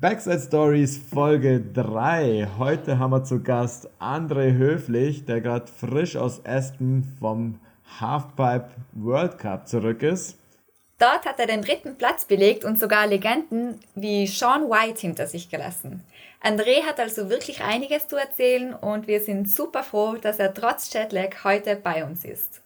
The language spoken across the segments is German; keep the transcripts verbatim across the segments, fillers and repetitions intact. Backside Stories Folge drei. Heute haben wir zu Gast André Höflich, der gerade frisch aus Aspen vom Halfpipe World Cup zurück ist. Dort hat er den dritten Platz belegt und sogar Legenden wie Shaun White hinter sich gelassen. André hat also wirklich einiges zu erzählen und wir sind super froh, dass er trotz Jetlag heute bei uns ist.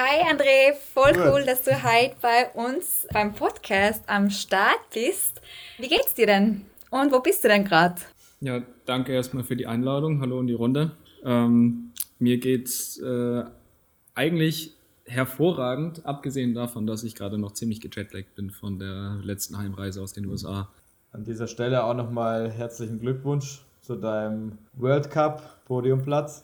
Hi André, voll cool, dass du heute bei uns beim Podcast am Start bist. Wie geht's dir denn und wo bist du denn gerade? Ja, danke erstmal für die Einladung. Hallo in die Runde. Ähm, mir geht's äh, eigentlich hervorragend, abgesehen davon, dass ich gerade noch ziemlich gejetlaggt bin von der letzten Heimreise aus den U S A. An dieser Stelle auch nochmal herzlichen Glückwunsch zu deinem World Cup Podiumplatz.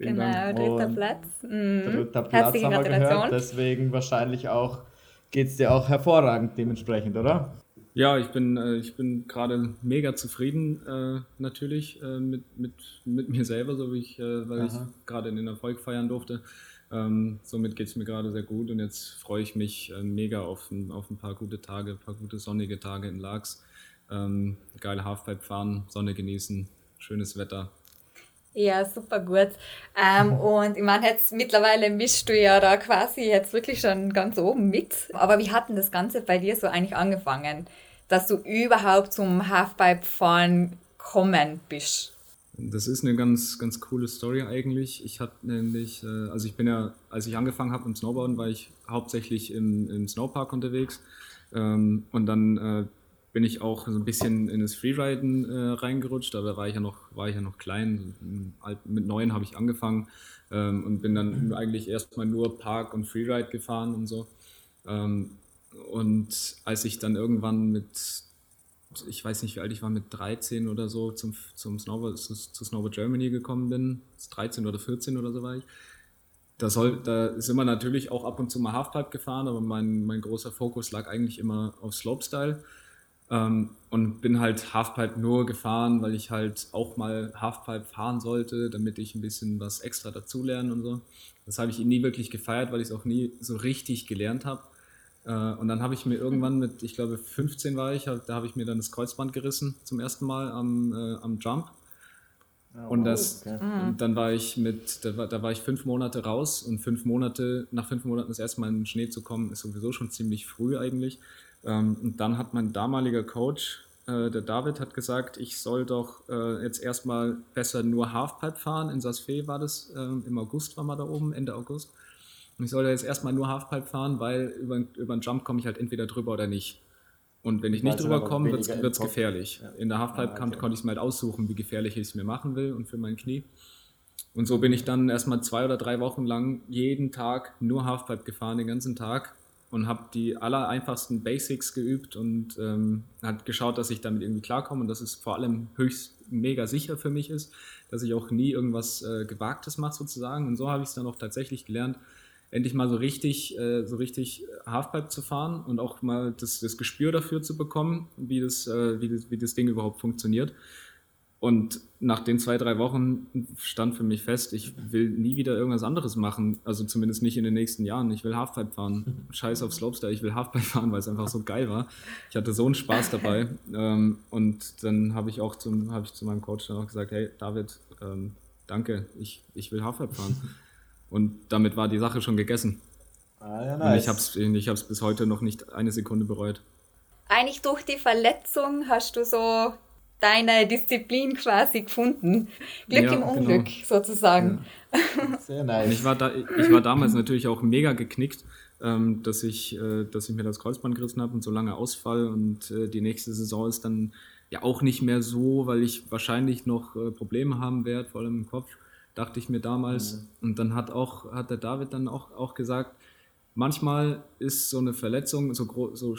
Vielen genau, Dank. dritter Platz. Mhm. Dritter Platz Herzliche haben wir gehört, deswegen wahrscheinlich auch geht's dir auch hervorragend dementsprechend, oder? Ja, ich bin, äh, ich bin gerade mega zufrieden äh, natürlich äh, mit, mit, mit mir selber, so wie ich, äh, weil Aha. ich gerade den Erfolg feiern durfte. Ähm, somit geht es mir gerade sehr gut und jetzt freue ich mich äh, mega auf ein, auf ein paar gute Tage, ein paar gute sonnige Tage in Laax. Ähm, geile Halfpipe fahren, Sonne genießen, schönes Wetter. Ja, super gut. Ähm, und ich meine, jetzt mittlerweile mischst du ja da quasi jetzt wirklich schon ganz oben mit. Aber wie hat denn das Ganze bei dir so eigentlich angefangen, dass du überhaupt zum Halfpipe-Fahren gekommen bist? Das ist eine ganz, ganz coole Story eigentlich. Ich hatte nämlich, also ich bin ja, als ich angefangen habe im Snowboarden, war ich hauptsächlich im, im Snowpark unterwegs. Und dann bin ich auch so ein bisschen in das Freeriden äh, reingerutscht, aber war ich ja noch, war ich ja noch klein, mit neun habe ich angefangen ähm, und bin dann eigentlich erstmal nur Park und Freeride gefahren und so. Ähm, und als ich dann irgendwann mit, ich weiß nicht wie alt ich war, mit dreizehn oder so zum, zum Snowboard, zu, zu Snowboard Germany gekommen bin, dreizehn oder vierzehn oder so war ich, Da, soll, da sind wir natürlich auch ab und zu mal Halfpipe gefahren, aber mein, mein großer Fokus lag eigentlich immer auf Slopestyle. Um, und bin halt Halfpipe nur gefahren, weil ich halt auch mal Halfpipe fahren sollte, damit ich ein bisschen was extra dazulerne und so. Das habe ich nie wirklich gefeiert, weil ich es auch nie so richtig gelernt habe. Uh, und dann habe ich mir irgendwann mit, ich glaube fünfzehn war ich, da habe ich mir dann das Kreuzband gerissen zum ersten Mal am, äh, am Jump. Oh, und das, okay. Und dann war ich mit, da war, da war ich fünf Monate raus und fünf Monate, nach fünf Monaten das erste Mal in den Schnee zu kommen, ist sowieso schon ziemlich früh eigentlich. Ähm, und dann hat mein damaliger Coach, äh, der David, hat gesagt, ich soll doch äh, jetzt erstmal besser nur Halfpipe fahren. In Saas-Fee war das, äh, im August waren wir da oben, Ende August. Und ich soll da jetzt erstmal nur Halfpipe fahren, weil über, über einen Jump komme ich halt entweder drüber oder nicht. Und wenn ich nicht drüber komme, wird es gefährlich. Ja. In der Halfpipe ah, okay. konnte ich es mir halt aussuchen, wie gefährlich ich es mir machen will und für mein Knie. Und so bin ich dann erstmal zwei oder drei Wochen lang jeden Tag nur Halfpipe gefahren, den ganzen Tag. Und habe die aller einfachsten Basics geübt und ähm, hat geschaut, dass ich damit irgendwie klarkomme und dass es vor allem höchst mega sicher für mich ist, dass ich auch nie irgendwas äh, Gewagtes mache sozusagen. Und so habe ich es dann auch tatsächlich gelernt, endlich mal so richtig, äh, so richtig Halfpipe zu fahren und auch mal das, das Gespür dafür zu bekommen, wie das, äh, wie das, wie das Ding überhaupt funktioniert. Und nach den zwei, drei Wochen stand für mich fest, ich will nie wieder irgendwas anderes machen, also zumindest nicht in den nächsten Jahren. Ich will Halfpipe fahren, scheiß auf Slopestyle, ich will Halfpipe fahren, weil es einfach so geil war. Ich hatte so einen Spaß dabei und dann habe ich auch zum, habe ich zu meinem Coach dann auch gesagt, hey David, danke, ich, ich will Halfpipe fahren. Und damit war die Sache schon gegessen. Ah, ja, nice. Und ich habe es ich hab's bis heute noch nicht eine Sekunde bereut. Eigentlich durch die Verletzung hast du so deine Disziplin quasi gefunden. Glück ja, im Unglück genau. sozusagen. Ja. Sehr nice. Und ich war, da, ich war damals natürlich auch mega geknickt, ähm, dass, ich, äh, dass ich mir das Kreuzband gerissen habe und so lange Ausfall. Und äh, die nächste Saison ist dann ja auch nicht mehr so, weil ich wahrscheinlich noch äh, Probleme haben werde, vor allem im Kopf, dachte ich mir damals. Ja. Und dann hat auch hat der David dann auch, auch gesagt, manchmal ist so eine Verletzung, so, gro- so,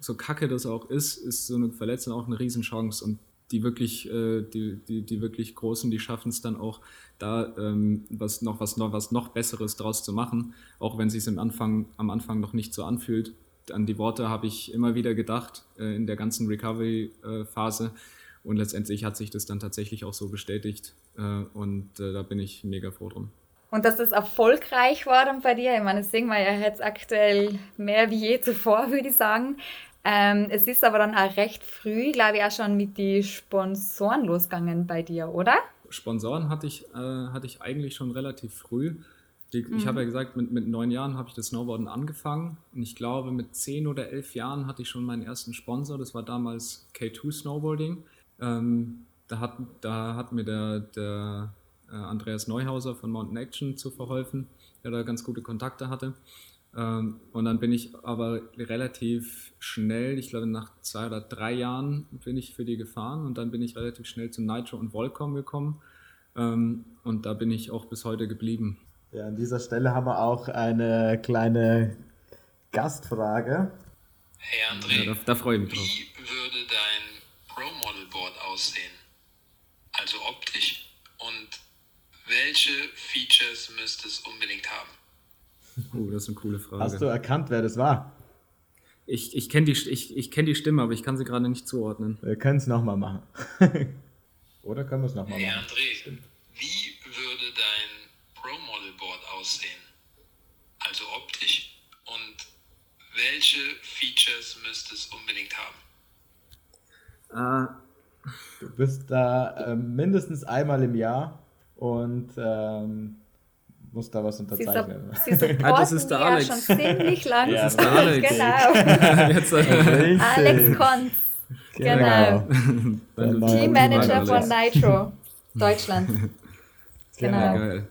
so kacke das auch ist, ist so eine Verletzung auch eine Riesenchance. Und die wirklich, äh, die, die, die wirklich Großen, die schaffen es dann auch, da ähm, was, noch, was, noch, was noch Besseres draus zu machen, auch wenn es sich am Anfang, am Anfang noch nicht so anfühlt. An die Worte habe ich immer wieder gedacht äh, in der ganzen Recovery-Phase äh, und letztendlich hat sich das dann tatsächlich auch so bestätigt äh, und äh, da bin ich mega froh drum. Und dass das erfolgreich war dann bei dir, ich meine, das sehen wir ja jetzt aktuell mehr wie je zuvor, würde ich sagen. Ähm, es ist aber dann auch recht früh, glaube ich, auch schon mit den Sponsoren losgegangen bei dir, oder? Sponsoren hatte ich, äh, hatte ich eigentlich schon relativ früh. Ich, mhm. ich habe ja gesagt, mit, mit neun Jahren habe ich das Snowboarden angefangen. Und ich glaube, mit zehn oder elf Jahren hatte ich schon meinen ersten Sponsor. Das war damals K zwei Snowboarding. Ähm, da, hat, da hat mir der, der äh, Andreas Neuhauser von Mountain Action zu verholfen, der da ganz gute Kontakte hatte. Ähm, und dann bin ich aber relativ schnell, ich glaube nach zwei oder drei Jahren bin ich für die gefahren. Und dann bin ich relativ schnell zu Nitro und Volcom gekommen. Ähm, und da bin ich auch bis heute geblieben. Ja, an dieser Stelle haben wir auch eine kleine Gastfrage. Hey André, ja, da, da freue ich mich drauf. Wie würde dein Pro-Model-Board aussehen? Also optisch, und welche Features müsste es unbedingt haben? Oh, das ist eine coole Frage. Hast du erkannt, wer das war? Ich, ich kenne die, ich, ich kenn die Stimme, aber ich kann sie gerade nicht zuordnen. Wir können es nochmal machen. Oder können wir es nochmal hey machen? Hey André, stimmt. Wie würde dein Pro-Model-Board aussehen, also optisch, und welche Features müsste es unbedingt haben? Uh. Du bist da äh, mindestens einmal im Jahr und ähm, musst da was unterzeichnen. Sie, so, Sie ah, das ist der Alex. Ja, schon ziemlich lang. Ja, das ist der Alex. Genau. Jetzt, äh, Alex Kunz. Genau. genau. Teammanager von Nitro Deutschland. Genau. genau. Geil.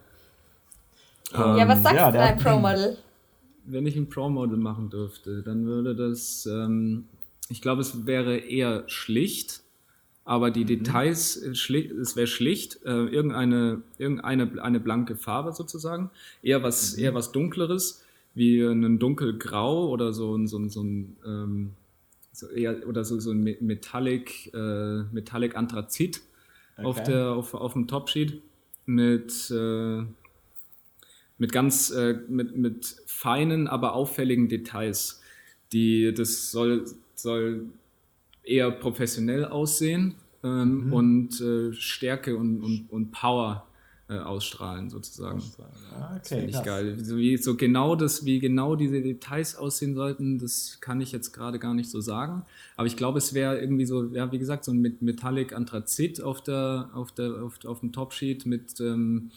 Ja, was sagst ja, du dein Pro-Model? Wenn ich ein Pro-Model machen dürfte, dann würde das, ähm, ich glaube, es wäre eher schlicht, aber die Details, mhm. schli- es wäre schlicht, äh, irgendeine, irgendeine eine blanke Farbe sozusagen, eher was, mhm. eher was Dunkleres, wie ein dunkelgrau oder so ein, so ein, so ein ähm, so eher, oder so, so ein Metallic, äh, Metallic Anthrazit okay. auf, der, auf, auf dem Topsheet mit... Äh, Mit ganz äh, mit, mit feinen, aber auffälligen Details. Die, das soll, soll eher professionell aussehen ähm, mhm. und äh, Stärke und, und, und Power äh, ausstrahlen, sozusagen. Ausstrahlen. Ah, okay, das finde ich geil. So, wie, so genau das, wie genau diese Details aussehen sollten, das kann ich jetzt gerade gar nicht so sagen. Aber ich glaube, es wäre irgendwie so, ja, wie gesagt, so ein Metallic Anthrazit auf, der, auf, der, auf, auf dem Topsheet mit ähm,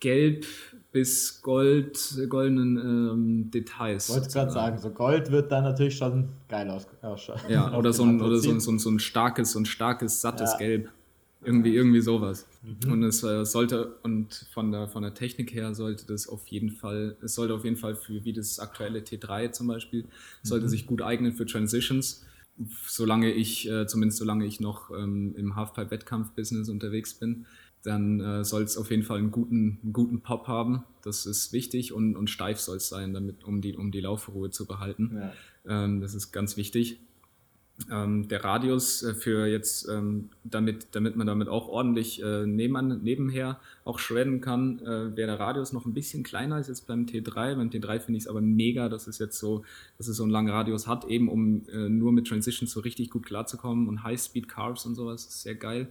Gelb bis Gold, goldenen ähm, Details. Ich wollte gerade sagen, so Gold wird dann natürlich schon geil ausschauen. Ja, oder, so ein, oder so, ein, so, ein, so ein starkes, so ein starkes, sattes ja. Gelb. Irgendwie, irgendwie sowas. Mhm. Und es äh, sollte, und von der, von der Technik her sollte das auf jeden Fall, es sollte auf jeden Fall für, wie das aktuelle T drei zum Beispiel, mhm. sollte sich gut eignen für Transitions, solange ich, äh, zumindest solange ich noch ähm, im Halfpipe-Wettkampf-Business unterwegs bin. Dann äh, soll es auf jeden Fall einen guten, einen guten Pop haben. Das ist wichtig, und, und steif soll es sein, damit, um die, um die Laufruhe zu behalten. Ja. Ähm, das ist ganz wichtig. Ähm, der Radius für jetzt, ähm, damit, damit man damit auch ordentlich äh, nebenan, nebenher auch shredden kann, äh, wäre der Radius noch ein bisschen kleiner als jetzt beim T drei. Beim T drei finde ich es aber mega, dass es jetzt so, dass es so einen langen Radius hat, eben um äh, nur mit Transitions so richtig gut klarzukommen, und High-Speed-Carves und sowas, ist sehr geil.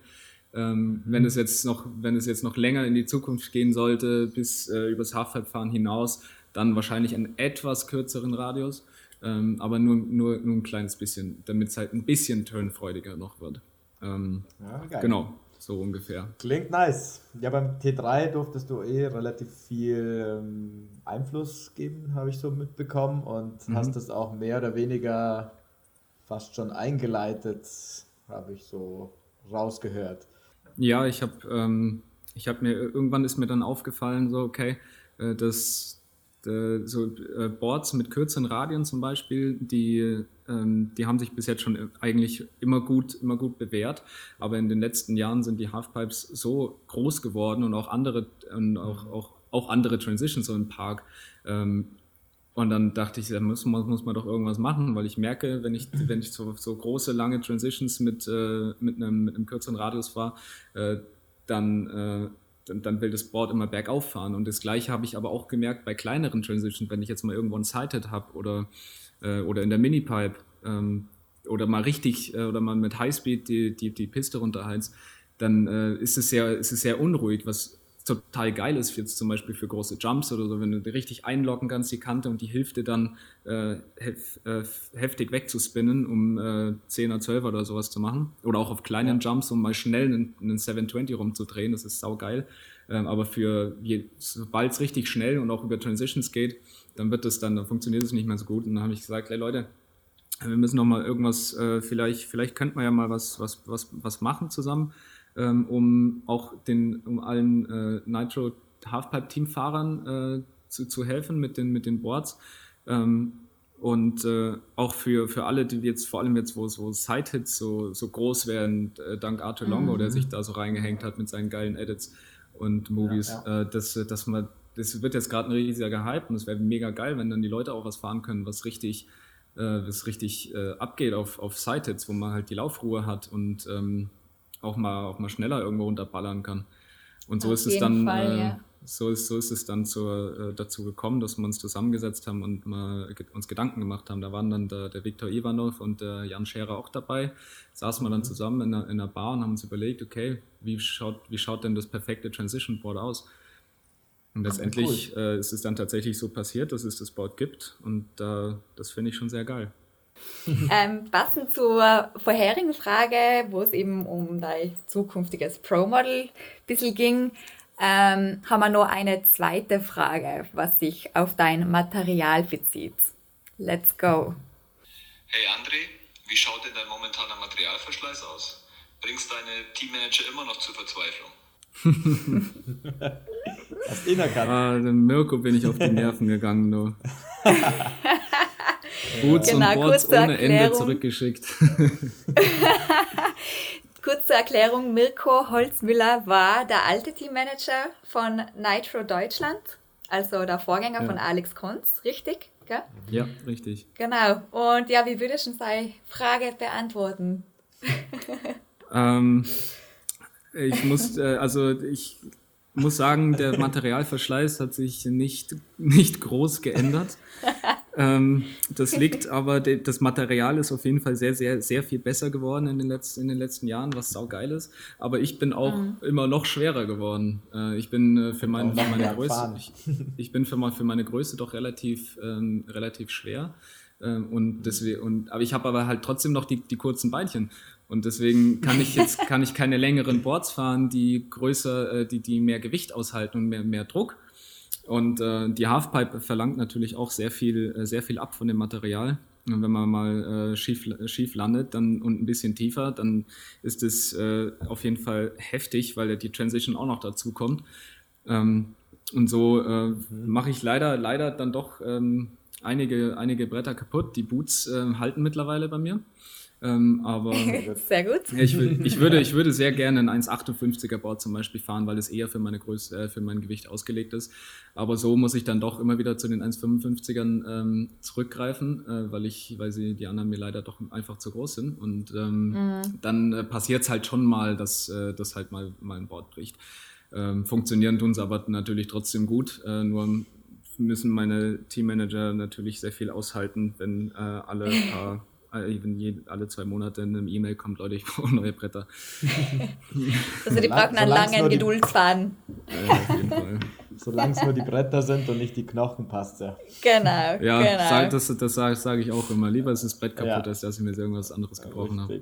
Ähm, mhm. wenn, es jetzt noch, wenn es jetzt noch länger in die Zukunft gehen sollte, bis äh, übers Halfpipe-Fahren hinaus, dann wahrscheinlich einen etwas kürzeren Radius, ähm, aber nur, nur, nur ein kleines bisschen, damit es halt ein bisschen turnfreudiger noch wird. Ähm, ja, geil. Genau, so ungefähr. Klingt nice. Ja, beim T drei durftest du eh relativ viel ähm, Einfluss geben, habe ich so mitbekommen, und mhm. hast das auch mehr oder weniger fast schon eingeleitet, habe ich so rausgehört. Ja, ich habe ähm, ich hab mir, irgendwann ist mir dann aufgefallen, so okay, äh, dass äh, so äh, Boards mit kürzeren Radien zum Beispiel, die, ähm, die haben sich bis jetzt schon eigentlich immer gut, immer gut bewährt, aber in den letzten Jahren sind die Halfpipes so groß geworden, und auch andere, und auch, auch, auch andere Transitions so im Park, ähm, und dann dachte ich, da muss man, muss man doch irgendwas machen, weil ich merke, wenn ich, wenn ich so, so große, lange Transitions mit, äh, mit, einem, mit einem kürzeren Radius fahre, äh, dann, äh, dann, dann will das Board immer bergauf fahren. Und das Gleiche habe ich aber auch gemerkt bei kleineren Transitions, wenn ich jetzt mal irgendwo ein Sighted habe oder, äh, oder in der Minipipe ähm, oder mal richtig äh, oder mal mit Highspeed die, die, die Piste runterheizt, dann äh, ist es sehr, ist es sehr unruhig, was total geil ist, jetzt zum Beispiel für große Jumps oder so, wenn du richtig einlocken kannst die Kante und die hilft dir dann äh, hef, äh, heftig wegzuspinnen, um äh, zehner, zwölfer oder sowas zu machen. Oder auch auf kleinen ja. Jumps, um mal schnell einen, einen seven twenty rumzudrehen, das ist saugeil. Ähm, aber für sobald es richtig schnell und auch über Transitions geht, dann wird das dann, dann funktioniert es nicht mehr so gut. Und dann habe ich gesagt, hey Leute, wir müssen noch mal irgendwas, äh, vielleicht, vielleicht könnten wir ja mal was, was, was, was machen zusammen. um auch den um allen äh, Nitro Halfpipe Teamfahrern äh, zu, zu helfen mit den mit den Boards ähm, und äh, auch für für alle, die jetzt vor allem jetzt wo so Side Hits so so groß werden äh, dank Arthur Longo, mhm. der sich da so reingehängt hat mit seinen geilen Edits und Movies, ja, ja. Äh, dass dass man das wird jetzt gerade ein riesiger Hype und es wäre mega geil, wenn dann die Leute auch was fahren können, was richtig äh, was richtig äh, abgeht auf auf Side Hits, wo man halt die Laufruhe hat und ähm, Auch mal, auch mal schneller irgendwo runterballern kann. Und so ist es dann, Fall, äh, ja. so ist, so ist es dann zur, äh, dazu gekommen, dass wir uns zusammengesetzt haben und mal ge- uns Gedanken gemacht haben. Da waren dann der, der Viktor Ivanov und der Jan Scherer auch dabei. Saßen wir dann zusammen in einer, in einer Bar und haben uns überlegt, okay, wie schaut, wie schaut denn das perfekte Transition Board aus? Und letztendlich cool. äh, ist es dann tatsächlich so passiert, dass es das Board gibt. Und äh, das finde ich schon sehr geil. ähm, passend zur vorherigen Frage, wo es eben um dein zukünftiges Pro-Model ein bisschen ging, ähm, haben wir noch eine zweite Frage, was sich auf dein Material bezieht. Let's go. Hey André, wie schaut denn dein momentaner Materialverschleiß aus? Bringst deine Teammanager immer noch zur Verzweiflung? Hast ihn erkannt. Ah, dem Mirko bin ich auf die Nerven gegangen, du. Boots genau, und Boards ohne Erklärung. Ende zurückgeschickt. Kurz zur Erklärung, Mirko Holzmüller war der alte Teammanager von Nitro Deutschland, also der Vorgänger ja. von Alex Kunz, richtig? Gell? Ja, richtig. Genau, und ja, wie würdest du seine Frage beantworten? ähm, ich muss, äh, also ich muss sagen, der Materialverschleiß hat sich nicht, nicht groß geändert. Ähm, das liegt aber, de- das Material ist auf jeden Fall sehr, sehr, sehr viel besser geworden in den, Letz- in den letzten Jahren, was saugeil ist. Aber ich bin auch mhm. immer noch schwerer geworden. Äh, ich bin äh, für, mein, für meine Größe, ich, ich bin für, mal, für meine Größe doch relativ, ähm, relativ schwer. Ähm, und deswegen, und, aber ich habe aber halt trotzdem noch die, die kurzen Beinchen. Und deswegen kann ich jetzt kann ich keine längeren Boards fahren, die größer, äh, die, die mehr Gewicht aushalten und mehr, mehr Druck. Und äh, die Halfpipe verlangt natürlich auch sehr viel, äh, sehr viel ab von dem Material. Und wenn man mal äh, schief, schief landet dann, und ein bisschen tiefer, dann ist es äh, auf jeden Fall heftig, weil ja die Transition auch noch dazu kommt. Ähm, und so äh, mhm. mache ich leider, leider dann doch ähm, einige, einige Bretter kaputt. Die Boots äh, halten mittlerweile bei mir. Ähm, aber sehr gut. Ich, ich, würde, ich würde sehr gerne ein eins achtundfünfziger Board zum Beispiel fahren, weil es eher für meine Größe, äh, für mein Gewicht ausgelegt ist. Aber so muss ich dann doch immer wieder zu den eins fünfundfünfzigern ähm, zurückgreifen, äh, weil ich, weil sie die anderen mir leider doch einfach zu groß sind. Und ähm, mhm. dann äh, passiert es halt schon mal, dass äh, das halt mal, mal ein Board bricht. Ähm, funktionieren tun es aber natürlich trotzdem gut, äh, nur müssen meine Teammanager natürlich sehr viel aushalten, wenn äh, alle paar Wenn alle zwei Monate in einem E-Mail kommt, Leute, ich brauche neue Bretter. Also die brauchen einen langen Geduldsfaden. Ja, auf jeden Fall. Solange es nur die Bretter sind und nicht die Knochen, passt ja. Genau, ja, genau. Sag, das das sage sag ich auch immer. Lieber ist das Brett kaputt, ja. als dass ich mir irgendwas anderes gebrochen ja, habe.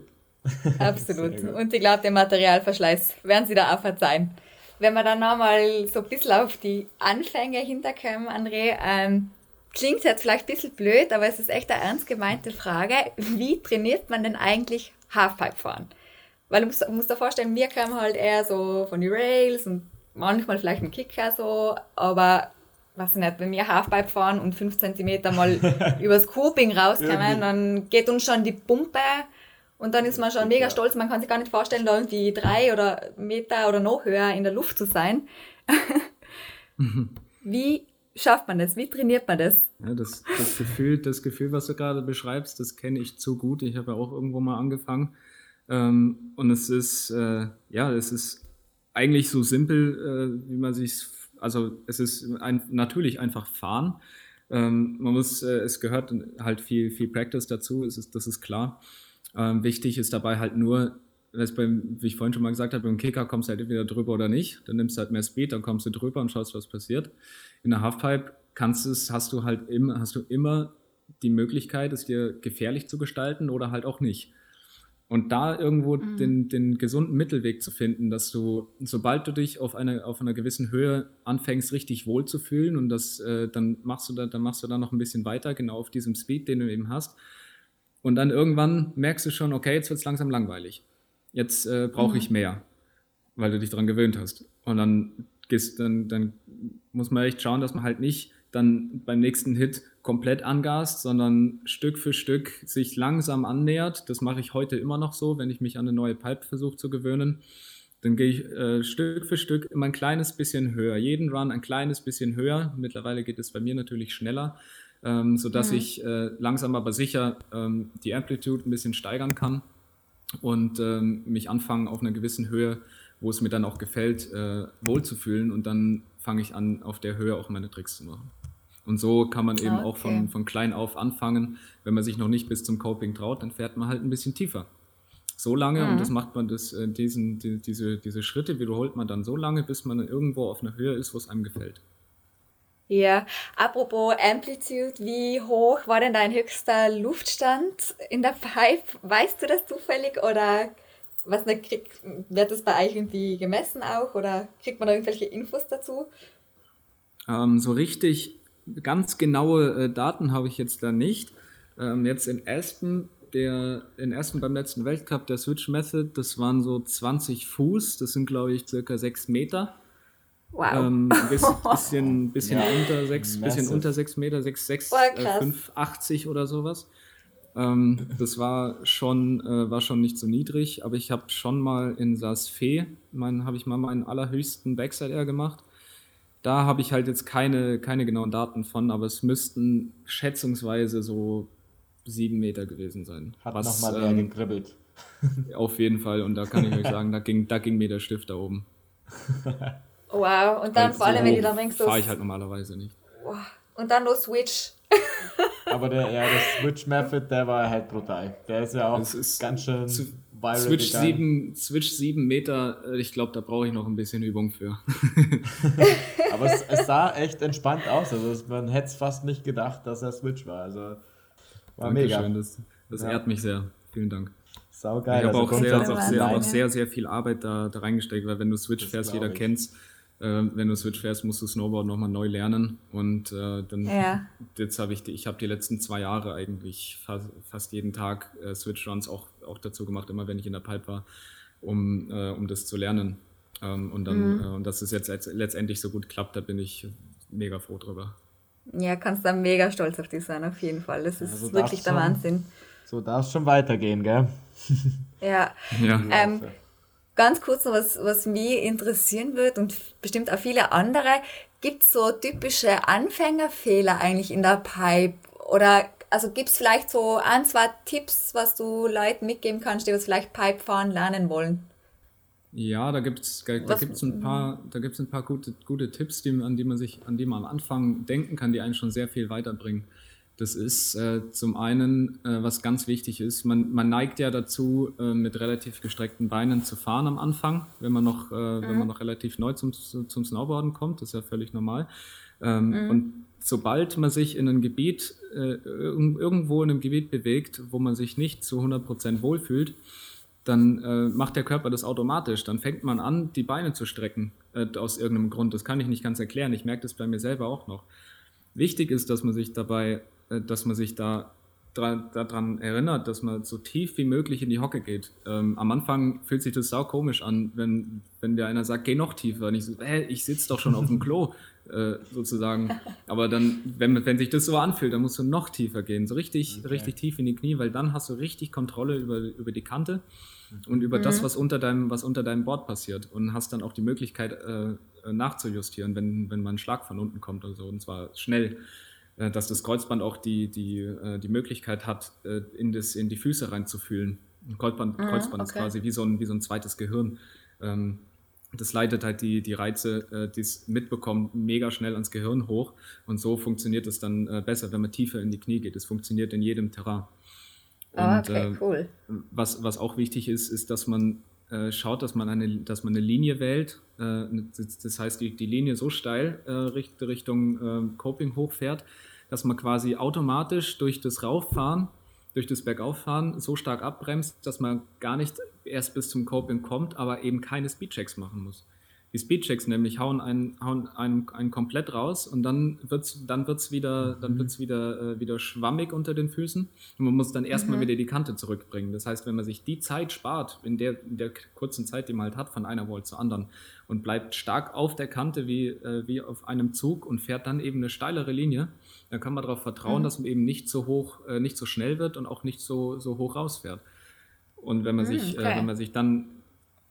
Absolut. Und ich glaube, den Materialverschleiß werden sie da auch verzeihen. Wenn wir dann nochmal so ein bisschen auf die Anfänge hinterkommen, André, ähm, klingt jetzt vielleicht ein bisschen blöd, aber es ist echt eine ernst gemeinte Frage. Wie trainiert man denn eigentlich Halfpipe-Fahren? Weil du musst, musst dir vorstellen, wir kamen halt eher so von den Rails und manchmal vielleicht einen Kicker so, aber weiß nicht, wenn wir Halfpipe fahren und fünf Zentimeter mal übers Coping rauskommen, dann geht uns schon die Pumpe und dann ist man schon mega stolz. Man kann sich gar nicht vorstellen, da irgendwie drei oder Meter oder noch höher in der Luft zu sein. Wie schafft man das? Wie trainiert man das? Ja, das, das, Gefühl, das Gefühl, was du gerade beschreibst, das kenne ich zu gut. Ich habe ja auch irgendwo mal angefangen. Ähm, und es ist, äh, ja, es ist eigentlich so simpel, äh, wie man sich, also es ist ein, natürlich einfach fahren. Ähm, man muss, äh, es gehört halt viel, viel Practice dazu, es ist, das ist klar. Ähm, wichtig ist dabei halt nur, das beim, wie ich vorhin schon mal gesagt habe, beim Kicker kommst du halt entweder drüber oder nicht. Dann nimmst du halt mehr Speed, dann kommst du drüber und schaust, was passiert. In der Halfpipe kannst es, hast du halt immer, hast du immer die Möglichkeit, es dir gefährlich zu gestalten oder halt auch nicht. Und da irgendwo mhm. den, den gesunden Mittelweg zu finden, dass du, sobald du dich auf einer, auf einer gewissen Höhe anfängst, richtig wohl zu fühlen und das, äh, dann machst du da, dann machst du da noch ein bisschen weiter, genau auf diesem Speed, den du eben hast. Und dann irgendwann merkst du schon, okay, jetzt wird es langsam langweilig. Jetzt äh, brauche mhm. ich mehr, weil du dich daran gewöhnt hast. Und dann, gehst, dann, dann muss man echt schauen, dass man halt nicht dann beim nächsten Hit komplett angast, sondern Stück für Stück sich langsam annähert. Das mache ich heute immer noch so, wenn ich mich an eine neue Pipe versuche zu gewöhnen. Dann gehe ich äh, Stück für Stück immer ein kleines bisschen höher. Jeden Run ein kleines bisschen höher. Mittlerweile geht es bei mir natürlich schneller, ähm, sodass mhm. ich äh, langsam aber sicher ähm, die Amplitude ein bisschen steigern kann und ähm, mich anfangen auf einer gewissen Höhe, wo es mir dann auch gefällt, äh, wohlzufühlen. Und dann fange ich an, auf der Höhe auch meine Tricks zu machen. Und so kann man eben okay. auch von, von klein auf anfangen. Wenn man sich noch nicht bis zum Coping traut, dann fährt man halt ein bisschen tiefer. So lange, mhm. und das macht man, das, diesen, die, diese, diese Schritte wiederholt man dann so lange, bis man dann irgendwo auf einer Höhe ist, wo es einem gefällt. Ja, apropos Amplitude, wie hoch war denn dein höchster Luftstand in der Pipe? Weißt du das zufällig oder was ne, krieg, wird das bei euch irgendwie gemessen auch? Oder kriegt man da irgendwelche Infos dazu? Ähm, so richtig... Ganz genaue äh, Daten habe ich jetzt da nicht. Ähm, jetzt in Aspen, der, in Aspen beim letzten Weltcup, der Switch Method, das waren so zwanzig Fuß, das sind glaube ich circa sechs Meter. Wow. Ähm, ein bisschen, bisschen, bisschen, ja. unter sechs, bisschen unter sechs Meter, sechs Komma fünf achtzig äh, oder sowas. Ähm, das war schon, äh, war schon nicht so niedrig, aber ich habe schon mal in Saas-Fee, habe ich mal meinen allerhöchsten Backside Air gemacht. Da habe ich halt jetzt keine, keine genauen Daten von, aber es müssten schätzungsweise so sieben Meter gewesen sein. Hat nochmal mehr ähm, gekribbelt. Auf jeden Fall, und da kann ich euch sagen, da ging, da ging mir der Stift da oben. Wow, und dann also, vor allem, wenn die da denkst, so... Fahre ich halt normalerweise nicht. Und dann nur Switch. Aber der, ja, der Switch-Method, der war halt brutal. Der ist ja auch ist ganz schön... Zu, Switch sieben, Switch sieben Meter, ich glaube, da brauche ich noch ein bisschen Übung für. Aber es, es sah echt entspannt aus. Also man hätte es fast nicht gedacht, dass er Switch war. Also war Dankeschön, mega. Das, das ja. ehrt mich sehr. Vielen Dank. Sau geil. Ich habe also auch, sehr, auch sehr, sehr, sehr viel Arbeit da, da reingesteckt, weil wenn du Switch das fährst, jeder kennt es. Äh, wenn du Switch fährst, musst du Snowboard nochmal neu lernen. Und äh, dann ja. jetzt habe ich, ich habe die letzten zwei Jahre eigentlich fast, fast jeden Tag äh, Switch-Runs auch auch dazu gemacht, immer wenn ich in der Pipe war, um, äh, um das zu lernen. Ähm, und dann, mhm. äh, und dass es jetzt letztendlich so gut klappt, da bin ich mega froh drüber. Ja, kannst da mega stolz auf dich sein, auf jeden Fall. Das ist also wirklich der schon, Wahnsinn. So darf es schon weitergehen, gell? Ja. ja. Ähm, ganz kurz noch, was, was mich interessieren wird und bestimmt auch viele andere, gibt es so typische Anfängerfehler eigentlich in der Pipe? Oder also gibt es vielleicht so ein, zwei Tipps, was du Leuten mitgeben kannst, die was vielleicht Pipefahren lernen wollen? Ja, da gibt es da gibt's ein paar, da gibt's ein paar gute, gute Tipps, die, an die man sich, an die man am Anfang denken kann, die einen schon sehr viel weiterbringen. Das ist äh, zum einen, äh, was ganz wichtig ist, man, man neigt ja dazu, äh, mit relativ gestreckten Beinen zu fahren am Anfang, wenn man noch, äh, mhm. wenn man noch relativ neu zum, zum Snowboarden kommt, das ist ja völlig normal. Ähm, mhm. Und sobald man sich in einem Gebiet, äh, irgendwo in einem Gebiet bewegt, wo man sich nicht zu hundert Prozent wohlfühlt, dann äh, macht der Körper das automatisch. Dann fängt man an, die Beine zu strecken, äh, aus irgendeinem Grund. Das kann ich nicht ganz erklären. Ich merke das bei mir selber auch noch. Wichtig ist, dass man sich dabei, äh, dass man sich da daran erinnert, dass man so tief wie möglich in die Hocke geht. Ähm, am Anfang fühlt sich das sau komisch an, wenn, wenn dir einer sagt, geh noch tiefer. Und ich so, hä, ich sitze doch schon auf dem Klo, äh, sozusagen. Aber dann, wenn, wenn sich das so anfühlt, dann musst du noch tiefer gehen, so richtig, okay. richtig tief in die Knie, weil dann hast du richtig Kontrolle über, über die Kante und über mhm. das, was unter deinem, was unter deinem Board passiert, und hast dann auch die Möglichkeit äh, nachzujustieren, wenn, wenn mal ein Schlag von unten kommt oder so, und zwar schnell. Dass das Kreuzband auch die, die, die Möglichkeit hat, in, das, in die Füße reinzufühlen. Ein Kreuzband, ah, Kreuzband okay. ist quasi wie so, ein, wie so ein zweites Gehirn. Das leitet halt die, die Reize, die es mitbekommt, mega schnell ans Gehirn hoch. Und so funktioniert es dann besser, wenn man tiefer in die Knie geht. Es funktioniert in jedem Terrain. Und, okay, cool. Was, was auch wichtig ist, ist, dass man äh, schaut, dass man eine, dass man eine Linie wählt. Äh, das heißt, die, die Linie so steil äh, Richtung, Richtung äh, Coping hochfährt, dass man quasi automatisch durch das Rauffahren, durch das Bergauffahren so stark abbremst, dass man gar nicht erst bis zum Coping kommt, aber eben keine Speedchecks machen muss. Die Speedchecks nämlich hauen einen, hauen einen, einen komplett raus und dann wird es dann wird's wieder, dann wird's wieder, äh, wieder schwammig unter den Füßen und man muss dann erstmal mhm. wieder die Kante zurückbringen. Das heißt, wenn man sich die Zeit spart, in der, in der kurzen Zeit, die man halt hat, von einer Wall zur anderen und bleibt stark auf der Kante wie, äh, wie auf einem Zug und fährt dann eben eine steilere Linie, dann kann man darauf vertrauen, mhm. dass man eben nicht so hoch, äh, nicht so schnell wird und auch nicht so, so hoch rausfährt. Und wenn man mhm, sich, okay. äh, wenn man sich dann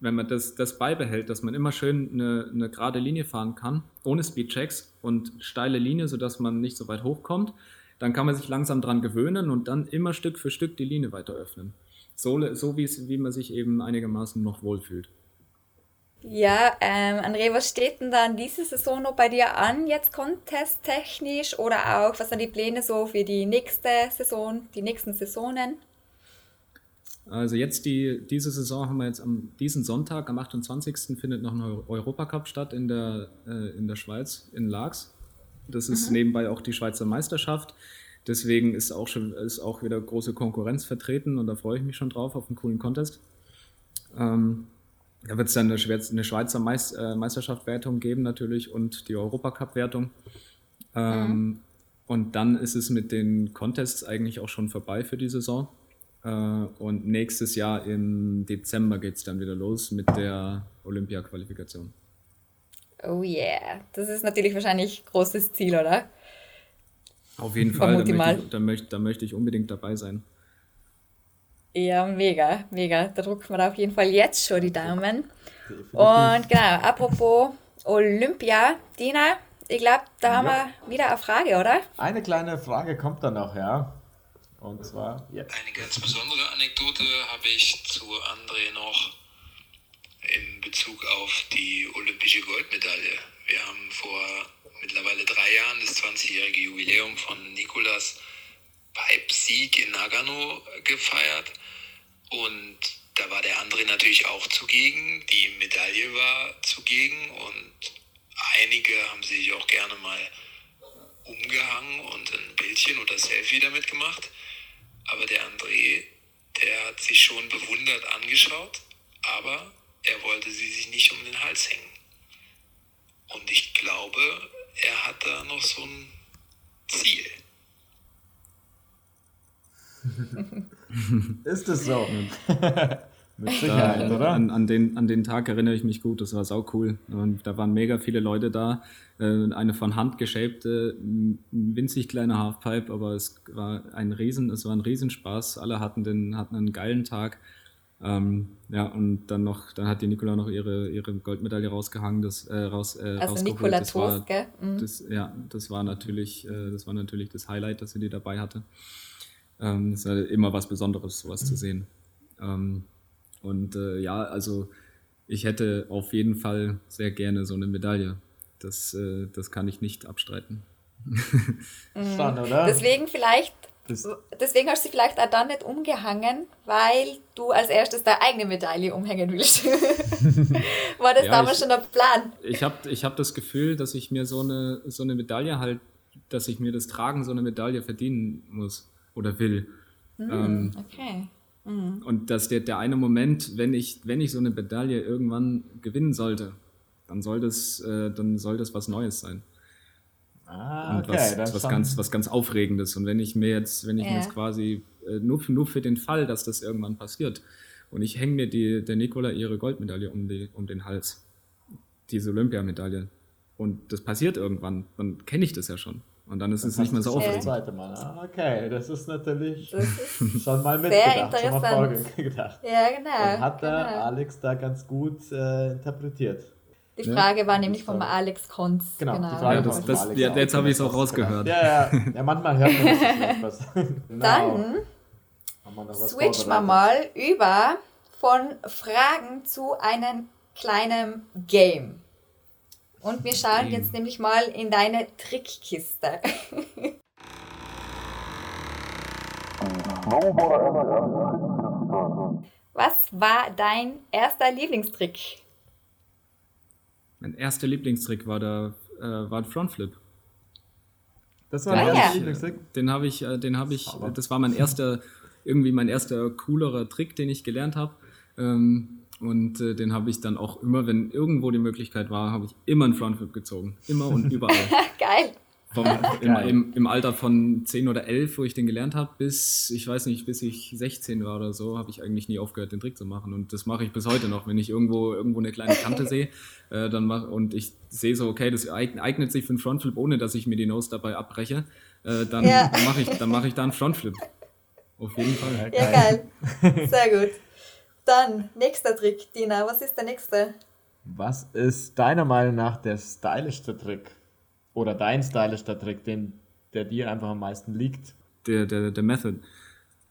wenn man das, das beibehält, dass man immer schön eine, eine gerade Linie fahren kann, ohne Speedchecks und steile Linie, sodass man nicht so weit hochkommt, dann kann man sich langsam dran gewöhnen und dann immer Stück für Stück die Linie weiter öffnen. So, so wie man sich eben einigermaßen noch wohlfühlt. Ja, ähm, André, was steht denn dann diese Saison noch bei dir an, jetzt contesttechnisch oder auch, was sind die Pläne so für die nächste Saison, die nächsten Saisonen? Also jetzt die, diese Saison haben wir jetzt am diesen Sonntag, am achtundzwanzigsten findet noch ein Europacup statt in der, äh, in der Schweiz, in Laax. Das ist mhm. nebenbei auch die Schweizer Meisterschaft. Deswegen ist auch schon ist auch wieder große Konkurrenz vertreten und da freue ich mich schon drauf auf einen coolen Contest. Ähm, da wird es dann eine Schweizer Meisterschaftswertung geben natürlich und die Europacup-Wertung. Ähm, mhm. Und dann ist es mit den Contests eigentlich auch schon vorbei für die Saison. Und nächstes Jahr im Dezember geht es dann wieder los mit der Olympia-Qualifikation. Oh yeah, das ist natürlich wahrscheinlich ein großes Ziel, oder? Auf jeden Fall, da möchte, ich, da, möchte, da möchte ich unbedingt dabei sein. Ja, mega, mega. Da drückt man auf jeden Fall jetzt schon die Daumen. Und genau, apropos Olympia, Dina, ich glaube, da haben ja. wir wieder eine Frage, oder? Eine kleine Frage kommt da noch, ja. Und zwar jetzt. Eine ganz besondere Anekdote habe ich zu André noch in Bezug auf die olympische Goldmedaille. Wir haben vor mittlerweile drei Jahren das zwanzigjährige Jubiläum von Nicolas Pipes Sieg in Nagano gefeiert. Und da war der André natürlich auch zugegen, die Medaille war zugegen und einige haben sich auch gerne mal umgehangen und ein Bildchen oder Selfie damit gemacht. Aber der André, der hat sich schon bewundert angeschaut, aber er wollte sie sich nicht um den Hals hängen. Und ich glaube, er hat da noch so ein Ziel. Ist das so? Mit Sicherheit, oder? An, an, den, an den Tag erinnere ich mich gut, das war sau cool. Und da waren mega viele Leute da. Eine von Hand geschäbte, winzig kleine Halfpipe, aber es war ein Riesen, es war ein Riesenspaß. Alle hatten den, hatten einen geilen Tag. Ähm, ja, und dann noch, dann hat die Nicola noch ihre, ihre Goldmedaille rausgehangen, das äh, raus, äh, also Nicola Thost, gell? Mhm. Das, ja, das war natürlich, äh, das war natürlich das Highlight, dass sie die dabei hatte. Ähm, das war immer was Besonderes, sowas mhm. zu sehen. Ähm, Und äh, ja, also ich hätte auf jeden Fall sehr gerne so eine Medaille. Das, äh, das kann ich nicht abstreiten. Spannend, oder? Deswegen vielleicht, das deswegen hast du sie vielleicht auch dann nicht umgehangen, weil du als erstes deine eigene Medaille umhängen willst. War das ja, damals ich, schon der Plan? Ich habe ich hab das Gefühl, dass ich mir so eine, so eine Medaille halt, dass ich mir das Tragen so eine Medaille verdienen muss oder will. Hm, ähm, okay. Und dass der, der eine Moment, wenn ich, wenn ich so eine Medaille irgendwann gewinnen sollte, dann soll das, äh, dann soll das was Neues sein. Ah, okay. Und was, das was, ganz, was ganz Aufregendes. Und wenn ich mir jetzt, wenn ich yeah. mir jetzt quasi, äh, nur, nur für den Fall, dass das irgendwann passiert, und ich hänge mir die, der Nicola ihre Goldmedaille um, die, um den Hals, diese Olympiamedaille, und das passiert irgendwann, dann kenne ich das ja schon. Und dann ist dann es nicht mehr so aufregend. Ah, okay, das ist natürlich das ist schon mal mitgedacht, schon mal vorgedacht. Ja, genau. Und hat der genau. Alex da ganz gut äh, interpretiert. Die Frage ne? war nämlich von Alex Kunz. Genau, genau. Die Frage ja, das, das, Alex ja, jetzt habe ich es auch rausgehört. Ja, ja, ja, manchmal hört man das etwas. Genau. Dann switchen wir mal über von Fragen zu einem kleinen Game. Und wir schauen jetzt nämlich mal in deine Trickkiste. Was war dein erster Lieblingstrick? Mein erster Lieblingstrick war der äh, war ein Frontflip. Das war mein erster Lieblingstrick. Den habe ich, den habe ich, das war mein erster, irgendwie mein erster coolerer Trick, den ich gelernt habe. Ähm, und äh, den habe ich dann auch immer, wenn irgendwo die Möglichkeit war, habe ich immer einen Frontflip gezogen. Immer und überall. Geil. Vom, im, im, im Alter von zehn oder elf, wo ich den gelernt habe, bis, ich weiß nicht, bis ich sechzehn war oder so, habe ich eigentlich nie aufgehört, den Trick zu machen. Und das mache ich bis heute noch. Wenn ich irgendwo irgendwo eine kleine Kante sehe äh, dann mach, und ich sehe so, okay, das eignet sich für einen Frontflip, ohne dass ich mir die Nose dabei abbreche, äh, dann, ja. dann mache ich, dann mach ich da einen Frontflip. Auf jeden Fall. Ja, geil. Sehr gut. Dann, nächster Trick, Dina. Was ist der nächste? Was ist deiner Meinung nach der stylischste Trick? Oder dein stylischer Trick, den, der dir einfach am meisten liegt? Der, der, der Method.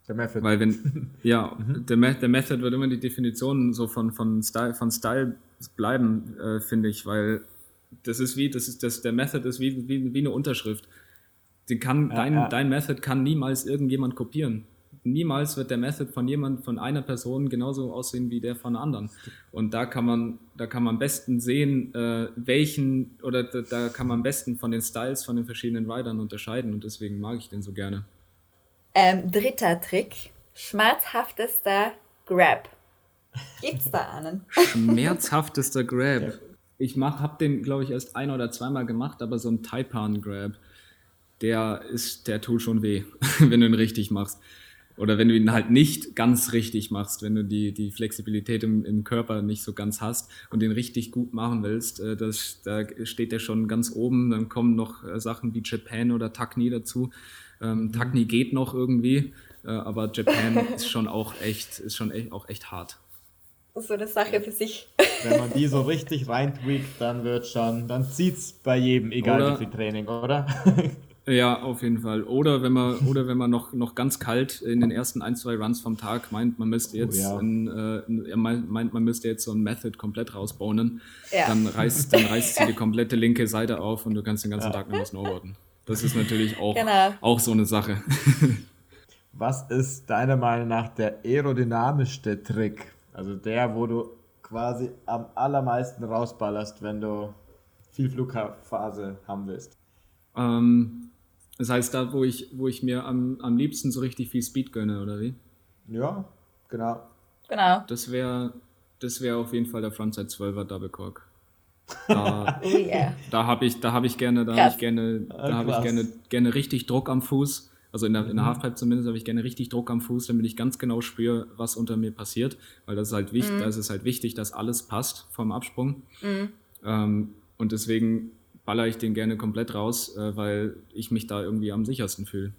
Der Method. Weil wenn, ja, der, der Method wird immer die Definition so von, von, Style, von Style bleiben, äh, finde ich, weil das ist wie, das ist, das, der Method ist wie, wie, wie eine Unterschrift. Die kann, ja, dein, ja. dein Method kann niemals irgendjemand kopieren. Niemals wird der Method von jemand, von einer Person genauso aussehen wie der von einer anderen. Und da kann man, da kann man am besten sehen, äh, welchen, oder da, da kann man am besten von den Styles von den verschiedenen Riders unterscheiden, und deswegen mag ich den so gerne. Ähm, dritter Trick, schmerzhaftester Grab. Gibt's da einen? Schmerzhaftester Grab. Ich mach, hab den, glaube ich, erst ein oder zweimal gemacht, aber so ein Taipan Grab, der ist, der tut schon weh, wenn du ihn richtig machst. Oder wenn du ihn halt nicht ganz richtig machst, wenn du die, die Flexibilität im, im Körper nicht so ganz hast und den richtig gut machen willst, äh, das, da steht der schon ganz oben. Dann kommen noch äh, Sachen wie Japan oder Tuckney dazu. Ähm, Tuckney geht noch irgendwie, äh, aber Japan ist schon auch echt, ist schon echt, auch echt hart. So eine Sache für sich. Wenn man die so richtig reintweakt, dann wird schon, dann zieht's bei jedem, egal oder, wie viel Training, oder? Ja, auf jeden Fall. Oder wenn man oder wenn man noch, noch ganz kalt in den ersten ein, zwei Runs vom Tag meint, man müsste jetzt oh, ja. ein, äh, meint, man müsste jetzt so ein Method komplett rausbonen, ja. dann reißt dann reißt sie die komplette linke Seite auf und du kannst den ganzen ja. Tag nur snowboarden. Das ist natürlich auch, genau. auch so eine Sache. Was ist deiner Meinung nach der aerodynamischste Trick? Also der, wo du quasi am allermeisten rausballerst, wenn du viel Flugphase haben willst. Ähm, Das heißt, da, wo ich, wo ich mir am, am liebsten so richtig viel Speed gönne, oder wie? Ja, genau. Genau. Das wäre das wär auf jeden Fall der Frontside zwölfer Double Cork. Da, yeah. da habe ich, da hab ich gerne, da hab ich gerne, da hab ich gerne, gerne richtig Druck am Fuß. Also in der, in der Halfpipe zumindest habe ich gerne richtig Druck am Fuß, damit ich ganz genau spüre, was unter mir passiert. Weil das ist halt wichtig, mm. das ist halt wichtig, dass alles passt vom Absprung. Mm. Ähm, und deswegen baller ich den gerne komplett raus, weil ich mich da irgendwie am sichersten fühle.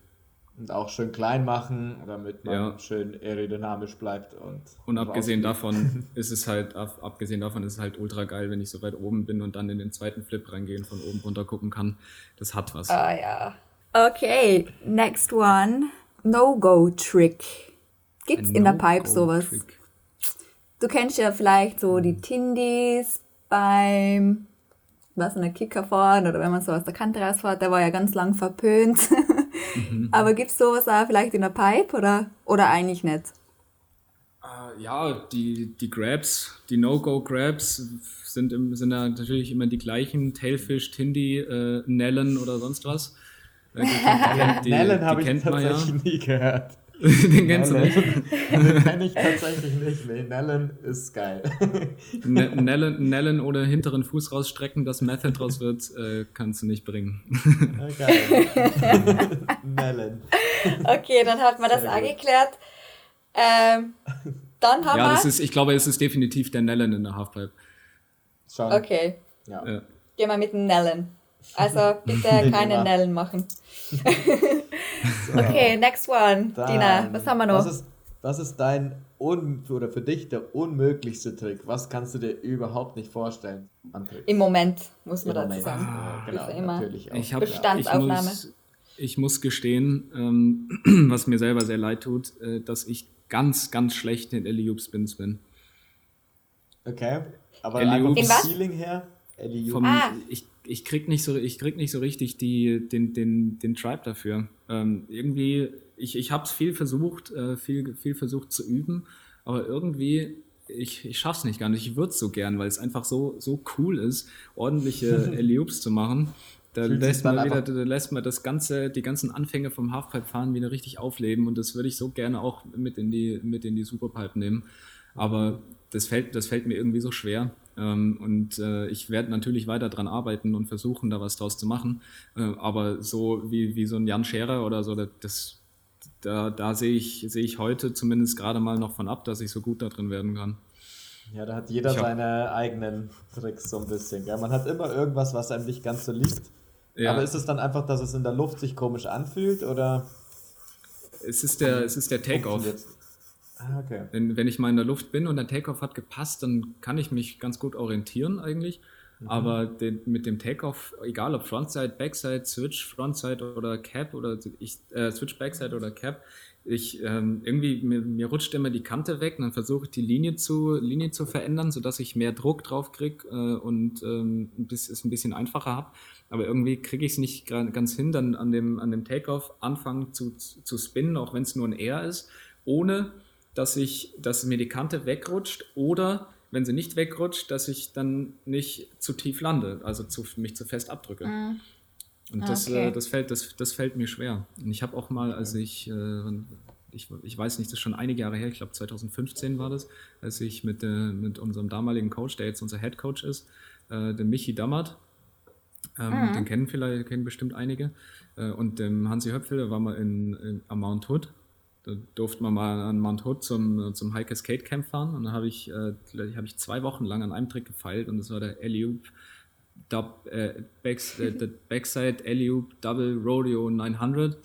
Und auch schön klein machen, damit man ja. schön aerodynamisch bleibt. Und, und abgesehen davon ist es halt, abgesehen davon ist es halt ultra geil, wenn ich so weit oben bin und dann in den zweiten Flip reingehen, von oben runter gucken kann. Das hat was. Ah ja. Okay, next one. No-Go-Trick. Gibt's in der Pipe sowas? Du kennst ja vielleicht so die Tindis beim... was in der Kicker fahren oder wenn man so aus der Kante rausfährt, der war ja ganz lang verpönt. mhm. Aber gibt es sowas auch vielleicht in der Pipe oder, oder eigentlich nicht? Äh, ja, die, die Grabs, die No-Go-Grabs sind, im, sind ja natürlich immer die gleichen. Tailfish, Tindy, äh, Nellen oder sonst was. Äh, die, die, Nellen habe ich tatsächlich ja. nie gehört. Den kennst du nicht. Den kenn ich tatsächlich nicht. Nee, Nellen ist geil. N- Nellen, Nellen oder hinteren Fuß rausstrecken, dass Method draus wird, äh, kannst du nicht bringen. Geil. Nellen. Okay, dann hat man das Sehr angeklärt. Ähm, dann haben ja, wir... Das ist, ich glaube, es ist definitiv der Nellen in der Halfpipe. Schon. Okay. Ja. Ja. Gehen wir mit dem Nellen. Also bitte keine Nellen machen. Okay, next one. Dann, Dina, was haben wir noch? Was ist, was ist dein, un- oder für dich der unmöglichste Trick? Was kannst du dir überhaupt nicht vorstellen? Antrick. Im Moment, muss man dazu sagen. Ah, genau, immer. Natürlich auch. Ich hab, Bestandsaufnahme. Ich muss, ich muss gestehen, ähm, was mir selber sehr leid tut, äh, dass ich ganz, ganz schlecht in Alley-Oop-Spins bin. Okay, aber vom Feeling her? Vom, ah. ich, ich, krieg nicht so, ich krieg nicht so richtig die, den, den, den Tribe dafür. Ähm, irgendwie, ich, ich habe es viel versucht, äh, viel, viel versucht zu üben, aber irgendwie, ich, ich schaff's nicht gar nicht, ich würde es so gern, weil es einfach so, so cool ist, ordentliche Alley-Oops zu machen. Da lässt man, wieder, da lässt man das ganze, die ganzen Anfänge vom Halfpipe-Fahren wieder richtig aufleben, und das würde ich so gerne auch mit in die, mit in die Superpipe nehmen. Aber das fällt, das fällt mir irgendwie so schwer. Und ich werde natürlich weiter dran arbeiten und versuchen, da was draus zu machen. Aber so wie, wie so ein Jan Scherer oder so, das, da, da sehe ich, sehe ich heute zumindest gerade mal noch von ab, dass ich so gut da drin werden kann. Ja, da hat jeder hab... seine eigenen Tricks so ein bisschen. Gell? Man hat immer irgendwas, was einem nicht ganz so liegt. Ja. Aber ist es dann einfach, dass es in der Luft sich komisch anfühlt, oder? Es ist der, es ist der Take-Off. Ah, okay. Wenn, wenn ich mal in der Luft bin und der Takeoff hat gepasst, dann kann ich mich ganz gut orientieren eigentlich. Mhm. Aber den, mit dem Takeoff, egal ob Frontside, Backside, Switch, Frontside oder Cap oder ich, äh, Switch, Backside oder Cap, ich ähm, irgendwie mir, mir rutscht immer die Kante weg, und dann versuche ich die Linie zu Linie zu verändern, sodass ich mehr Druck drauf kriege äh, und ähm, bis, es ein bisschen einfacher habe. Aber irgendwie kriege ich es nicht ganz hin, dann an dem an dem Takeoff anfangen zu zu spinnen, auch wenn es nur ein Air ist, ohne dass ich, dass mir die Kante wegrutscht, oder wenn sie nicht wegrutscht, dass ich dann nicht zu tief lande, also zu, mich zu fest abdrücke. Ah. Und das, okay. äh, das, fällt, das, das fällt mir schwer. Und ich habe auch mal, als ich, äh, ich, ich weiß nicht, das ist schon einige Jahre her, ich glaube zwanzig fünfzehn war das, als ich mit, äh, mit unserem damaligen Coach, der jetzt unser Head Coach ist, äh, dem Michi Dammert, ähm, ah. den kennen vielleicht, kennen bestimmt einige, äh, und dem Hansi Höpfel, der war mal in, in, am Mount Hood. Da durften wir mal an Mount Hood zum, zum High Cascade Camp fahren, und da habe ich, äh, hab ich zwei Wochen lang an einem Trick gefeilt, und das war der Alley-Oop Dub, äh, Backs, äh, Backside Alley-Oop Double Rodeo neunhundert.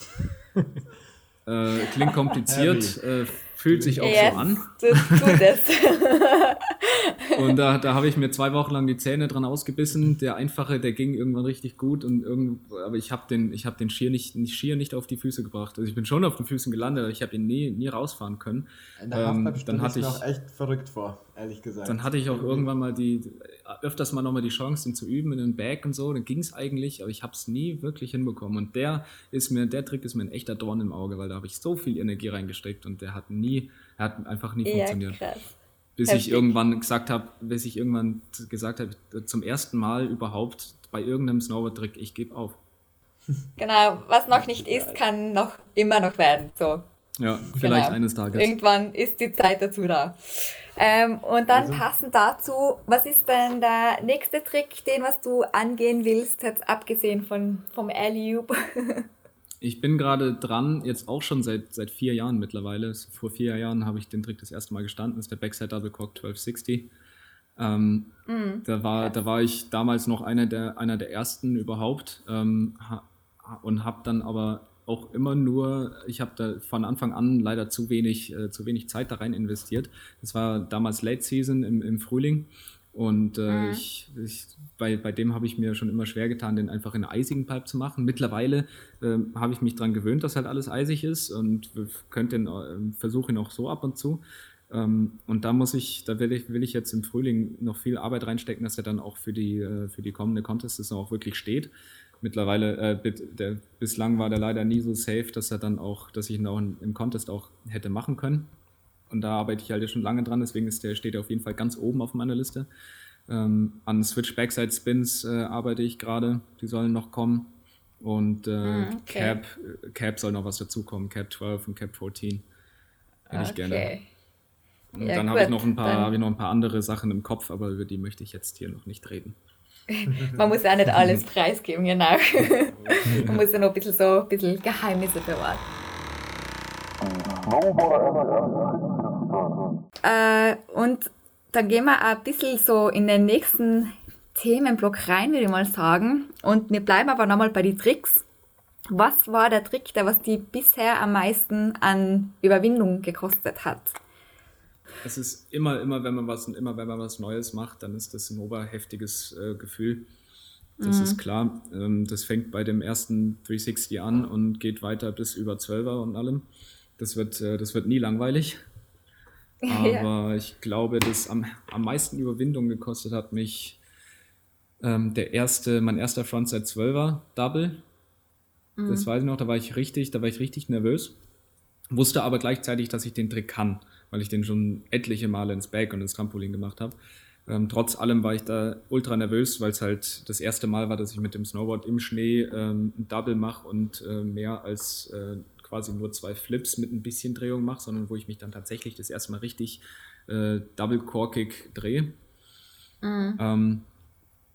äh, klingt kompliziert, äh, fühlt sich auch yes, so an. Das tut es. Und da, da habe ich mir zwei Wochen lang die Zähne dran ausgebissen. Der einfache, der ging irgendwann richtig gut, und irgend, aber ich habe den, ich habe den Skier nicht, nicht Skier nicht auf die Füße gebracht. Also ich bin schon auf den Füßen gelandet, aber ich habe ihn nie, nie rausfahren können. In der ähm, dann hatte ich mir auch echt verrückt vor, ehrlich gesagt. Dann hatte ich auch irgendwann mal die öfters mal nochmal die Chance, ihn zu üben in den Bag und so. Dann ging es eigentlich, aber ich habe es nie wirklich hinbekommen. Und der ist mir, der Trick ist mir ein echter Dorn im Auge, weil da habe ich so viel Energie reingesteckt, und der hat nie Er hat einfach nie funktioniert. Ja, bis Heftig. ich irgendwann gesagt habe, bis ich irgendwann gesagt habe, zum ersten Mal überhaupt bei irgendeinem Snowboard-Trick, ich gebe auf. Genau, was noch nicht ist, kann noch immer noch werden. So. Ja, vielleicht genau. eines Tages. Irgendwann ist die Zeit dazu da. Ähm, und dann also. passend dazu, was ist denn der nächste Trick, den was du angehen willst, jetzt abgesehen von, vom Alley-Oop? Ich bin gerade dran, jetzt auch schon seit, seit vier Jahren mittlerweile. Vor vier Jahren habe ich den Trick das erste Mal gestanden, das ist der Backside Double Cork zwölf sechzig. Ähm, mm, da, war, da war ich damals noch einer der, einer der ersten überhaupt, ähm, und habe dann aber auch immer nur, ich habe da von Anfang an leider zu wenig, äh, zu wenig Zeit da rein investiert. Das war damals Late Season im, im Frühling. Und äh, mhm. ich, ich, bei, bei dem habe ich mir schon immer schwer getan, den einfach in einer eisigen Pipe zu machen. Mittlerweile äh, habe ich mich daran gewöhnt, dass halt alles eisig ist, und könnt den, äh, versuche ihn auch so ab und zu. Ähm, und da muss ich, da will ich, will ich jetzt im Frühling noch viel Arbeit reinstecken, dass er dann auch für die, äh, für die kommende Contest auch wirklich steht. Mittlerweile, äh, bit, der, bislang war der leider nie so safe, dass er dann auch, dass ich ihn auch im Contest auch hätte machen können. Und da arbeite ich halt ja schon lange dran, deswegen ist der, steht der auf jeden Fall ganz oben auf meiner Liste. Ähm, an Switch Backside Spins äh, arbeite ich gerade, die sollen noch kommen. Und äh, ah, okay. Cap, Cap soll noch was dazukommen, Cap zwölf und Cap vierzehn. Hätte ich okay. gerne. Und ja, dann habe ich noch ein paar, habe ich noch ein paar andere Sachen im Kopf, aber über die möchte ich jetzt hier noch nicht reden. Man muss ja nicht alles preisgeben, genau. Man muss ja noch ein bisschen so ein bisschen Geheimnisse bewahren. Äh, und dann gehen wir ein bisschen so in den nächsten Themenblock rein, würde ich mal sagen. Und wir bleiben aber nochmal bei den Tricks. Was war der Trick, der was die bisher am meisten an Überwindung gekostet hat? Es ist immer, immer, wenn man was und immer, wenn man was Neues macht, dann ist das ein oberheftiges äh, Gefühl. Das mhm. ist klar. Ähm, das fängt bei dem ersten dreihundertsechzig an und geht weiter bis über zwölfer und allem. Das wird, äh, das wird nie langweilig. Aber ich glaube, das am, am meisten Überwindung gekostet hat mich ähm, der erste, mein erster Frontside zwölfer Double. Mhm. Das weiß ich noch, da war ich richtig, da war ich richtig nervös. Wusste aber gleichzeitig, dass ich den Trick kann. weil ich den schon etliche Male ins Bag und ins Trampolin gemacht habe. Ähm, trotz allem war ich da ultra nervös, weil es halt das erste Mal war, dass ich mit dem Snowboard im Schnee ähm, ein Double mache und äh, mehr als äh, quasi nur zwei Flips mit ein bisschen Drehung mache, sondern wo ich mich dann tatsächlich das erste Mal richtig äh, Double Core Kick drehe. Mhm. Ähm,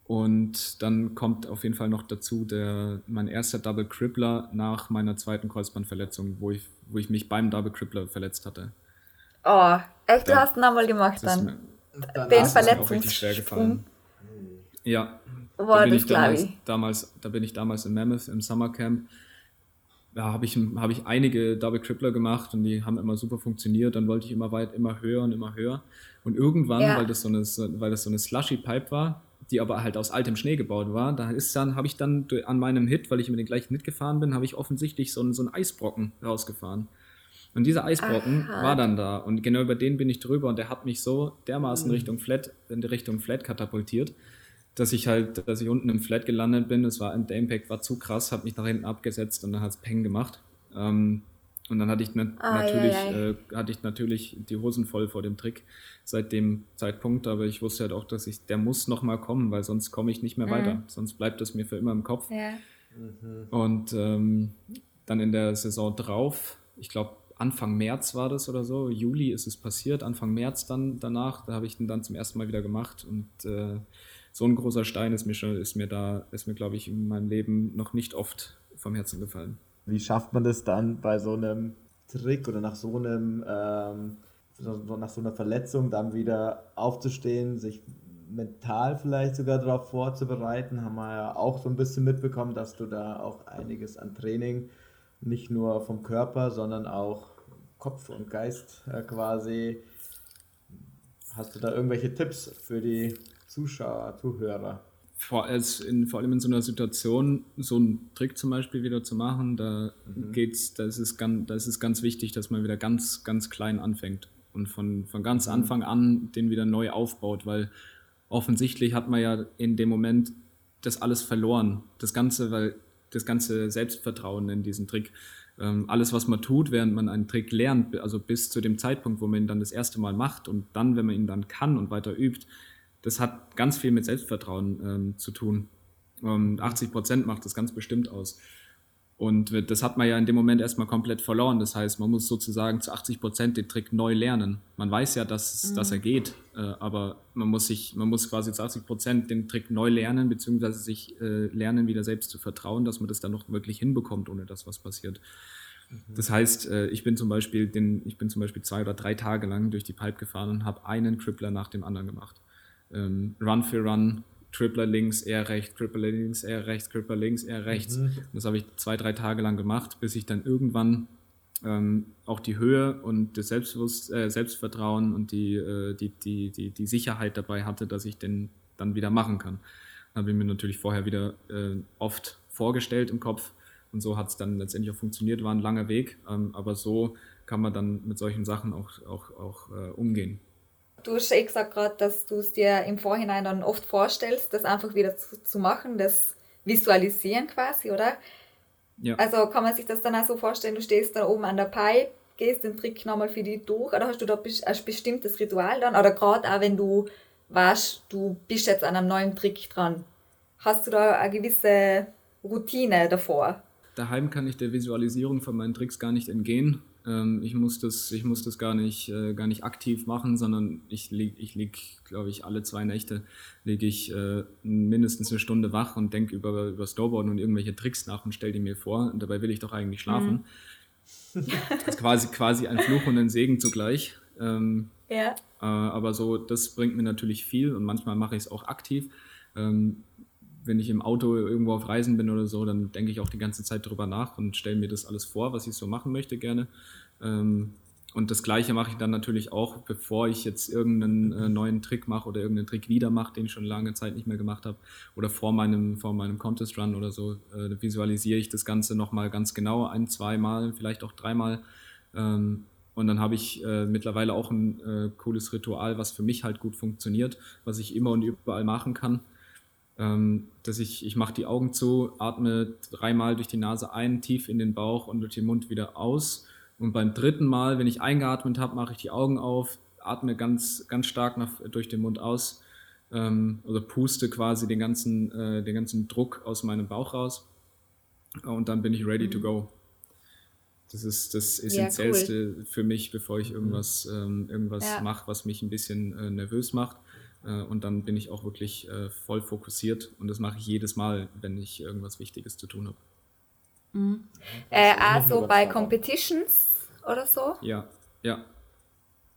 und dann kommt auf jeden Fall noch dazu der, mein erster Double Crippler nach meiner zweiten Kreuzbandverletzung, wo ich, wo ich mich beim Double Crippler verletzt hatte. Oh, echt? Du da, hast ihn einmal gemacht dann? Den Verletzungssprung. Ja, wow, da, bin ich damals, damals, da bin ich damals in Mammoth im Summercamp. Da habe ich, hab ich einige Double Crippler gemacht und die haben immer super funktioniert. Dann wollte ich immer weit, immer höher und immer höher. Und irgendwann, ja. weil, das so eine, weil das so eine Slushy Pipe war, die aber halt aus altem Schnee gebaut war, da ist dann habe ich dann an meinem Hit, weil ich mit dem gleichen Hit gefahren bin, habe ich offensichtlich so einen, so einen Eisbrocken rausgefahren. Und dieser Eisbrocken Aha. war dann da und genau über den bin ich drüber und der hat mich so dermaßen mhm. Richtung Flat, in die Richtung Flat katapultiert, dass ich halt, dass ich unten im Flat gelandet bin. Das war, der Impact war zu krass, habe mich nach hinten abgesetzt und dann hat es Peng gemacht. Ähm, und dann hatte ich, na- oh, natürlich, yeah, yeah. Äh, hatte ich natürlich die Hosen voll vor dem Trick seit dem Zeitpunkt, aber ich wusste halt auch, dass ich, der muss nochmal kommen, weil sonst komme ich nicht mehr mhm. weiter, sonst bleibt das mir für immer im Kopf. Yeah. Mhm. Und ähm, dann in der Saison drauf, ich glaube, Anfang März war das oder so, Juli ist es passiert, Anfang März dann danach, da habe ich den dann zum ersten Mal wieder gemacht und äh, so ein großer Stein ist mir schon, ist mir da, ist mir glaube ich in meinem Leben noch nicht oft vom Herzen gefallen. Wie schafft man das dann bei so einem Trick oder nach so einem, ähm, nach so einer Verletzung dann wieder aufzustehen, sich mental vielleicht sogar darauf vorzubereiten? Haben wir ja auch so ein bisschen mitbekommen, dass du da auch einiges an Training nicht nur vom Körper, sondern auch Kopf und Geist äh, quasi. Hast du da irgendwelche Tipps für die Zuschauer, Zuhörer? Vor, als in, vor allem in so einer Situation, so einen Trick zum Beispiel wieder zu machen, da mhm. geht's, da ist es ganz, da ist es ganz wichtig, dass man wieder ganz, ganz klein anfängt und von, von ganz mhm. Anfang an den wieder neu aufbaut, weil offensichtlich hat man ja in dem Moment das alles verloren. Das Ganze, weil das ganze Selbstvertrauen in diesen Trick. Ähm, alles, was man tut, während man einen Trick lernt, also bis zu dem Zeitpunkt, wo man ihn dann das erste Mal macht und dann, wenn man ihn dann kann und weiter übt, das hat ganz viel mit Selbstvertrauen ähm, zu tun. Ähm, achtzig Prozent macht das ganz bestimmt aus. Und das hat man ja in dem Moment erstmal komplett verloren. Das heißt, man muss sozusagen zu achtzig Prozent den Trick neu lernen. Man weiß ja, dass, mhm. dass er geht, äh, aber man muss sich, man muss quasi zu achtzig Prozent den Trick neu lernen, beziehungsweise sich äh, lernen, wieder selbst zu vertrauen, dass man das dann noch wirklich hinbekommt, ohne dass was passiert. Mhm. Das heißt, äh, ich bin zum Beispiel den, ich bin zum Beispiel zwei oder drei Tage lang durch die Pipe gefahren und habe einen Crippler nach dem anderen gemacht. Ähm, Run für Run. Crippler links, eher rechts, Crippler links, eher rechts, Crippler links, eher rechts. Mhm. Das habe ich zwei, drei Tage lang gemacht, bis ich dann irgendwann ähm, auch die Höhe und das Selbstbewusst- äh, Selbstvertrauen und die, äh, die, die, die, die Sicherheit dabei hatte, dass ich den dann wieder machen kann. Dann habe ich mir natürlich vorher wieder äh, oft vorgestellt im Kopf und so hat es dann letztendlich auch funktioniert. War ein langer Weg, ähm, aber so kann man dann mit solchen Sachen auch, auch, auch äh, umgehen. Du hast eh gesagt gerade, dass du es dir im Vorhinein dann oft vorstellst, das einfach wieder zu, zu machen, das Visualisieren quasi, oder? Ja. Also kann man sich das dann auch so vorstellen, du stehst dann oben an der Pipe, gehst den Trick nochmal für dich durch, oder hast du da ein bestimmtes Ritual dann? Oder gerade auch, wenn du weißt, du bist jetzt an einem neuen Trick dran, hast du da eine gewisse Routine davor? Daheim kann ich der Visualisierung von meinen Tricks gar nicht entgehen. Ich muss das, ich muss das gar nicht, äh, gar nicht aktiv machen, sondern ich lieg, ich lieg, glaube ich, alle zwei Nächte liege ich äh, mindestens eine Stunde wach und denke über, über Snowboarden und irgendwelche Tricks nach und stelle die mir vor. Und dabei will ich doch eigentlich schlafen. Mhm. Das ist quasi, quasi ein Fluch und ein Segen zugleich. Ähm, ja. äh, aber so, das bringt mir natürlich viel und manchmal mache ich es auch aktiv. Ähm, Wenn ich im Auto irgendwo auf Reisen bin oder so, dann denke ich auch die ganze Zeit drüber nach und stelle mir das alles vor, was ich so machen möchte gerne. Und das Gleiche mache ich dann natürlich auch, bevor ich jetzt irgendeinen neuen Trick mache oder irgendeinen Trick wieder mache, den ich schon lange Zeit nicht mehr gemacht habe. Oder vor meinem, vor meinem Contest-Run oder so visualisiere ich das Ganze nochmal ganz genau, ein-, zweimal, vielleicht auch dreimal. Und dann habe ich äh, mittlerweile auch ein äh, cooles Ritual, was für mich halt gut funktioniert, was ich immer und überall machen kann. Dass ich, ich mache die Augen zu, atme dreimal durch die Nase ein, tief in den Bauch und durch den Mund wieder aus Und beim dritten Mal, wenn ich eingeatmet habe, mache ich die Augen auf, atme ganz, ganz stark nach, durch den Mund aus, ähm, oder puste quasi den ganzen, äh, den ganzen Druck aus meinem Bauch raus. Und dann bin ich ready to go. Das ist das Essentiellste ja, cool. für mich, bevor ich irgendwas, ähm, irgendwas ja. mache, was mich ein bisschen äh, nervös macht. Äh, und dann bin ich auch wirklich äh, voll fokussiert. Und das mache ich jedes Mal, wenn ich irgendwas Wichtiges zu tun habe. Mhm. Äh, also bei Competitions oder so? Ja, ja.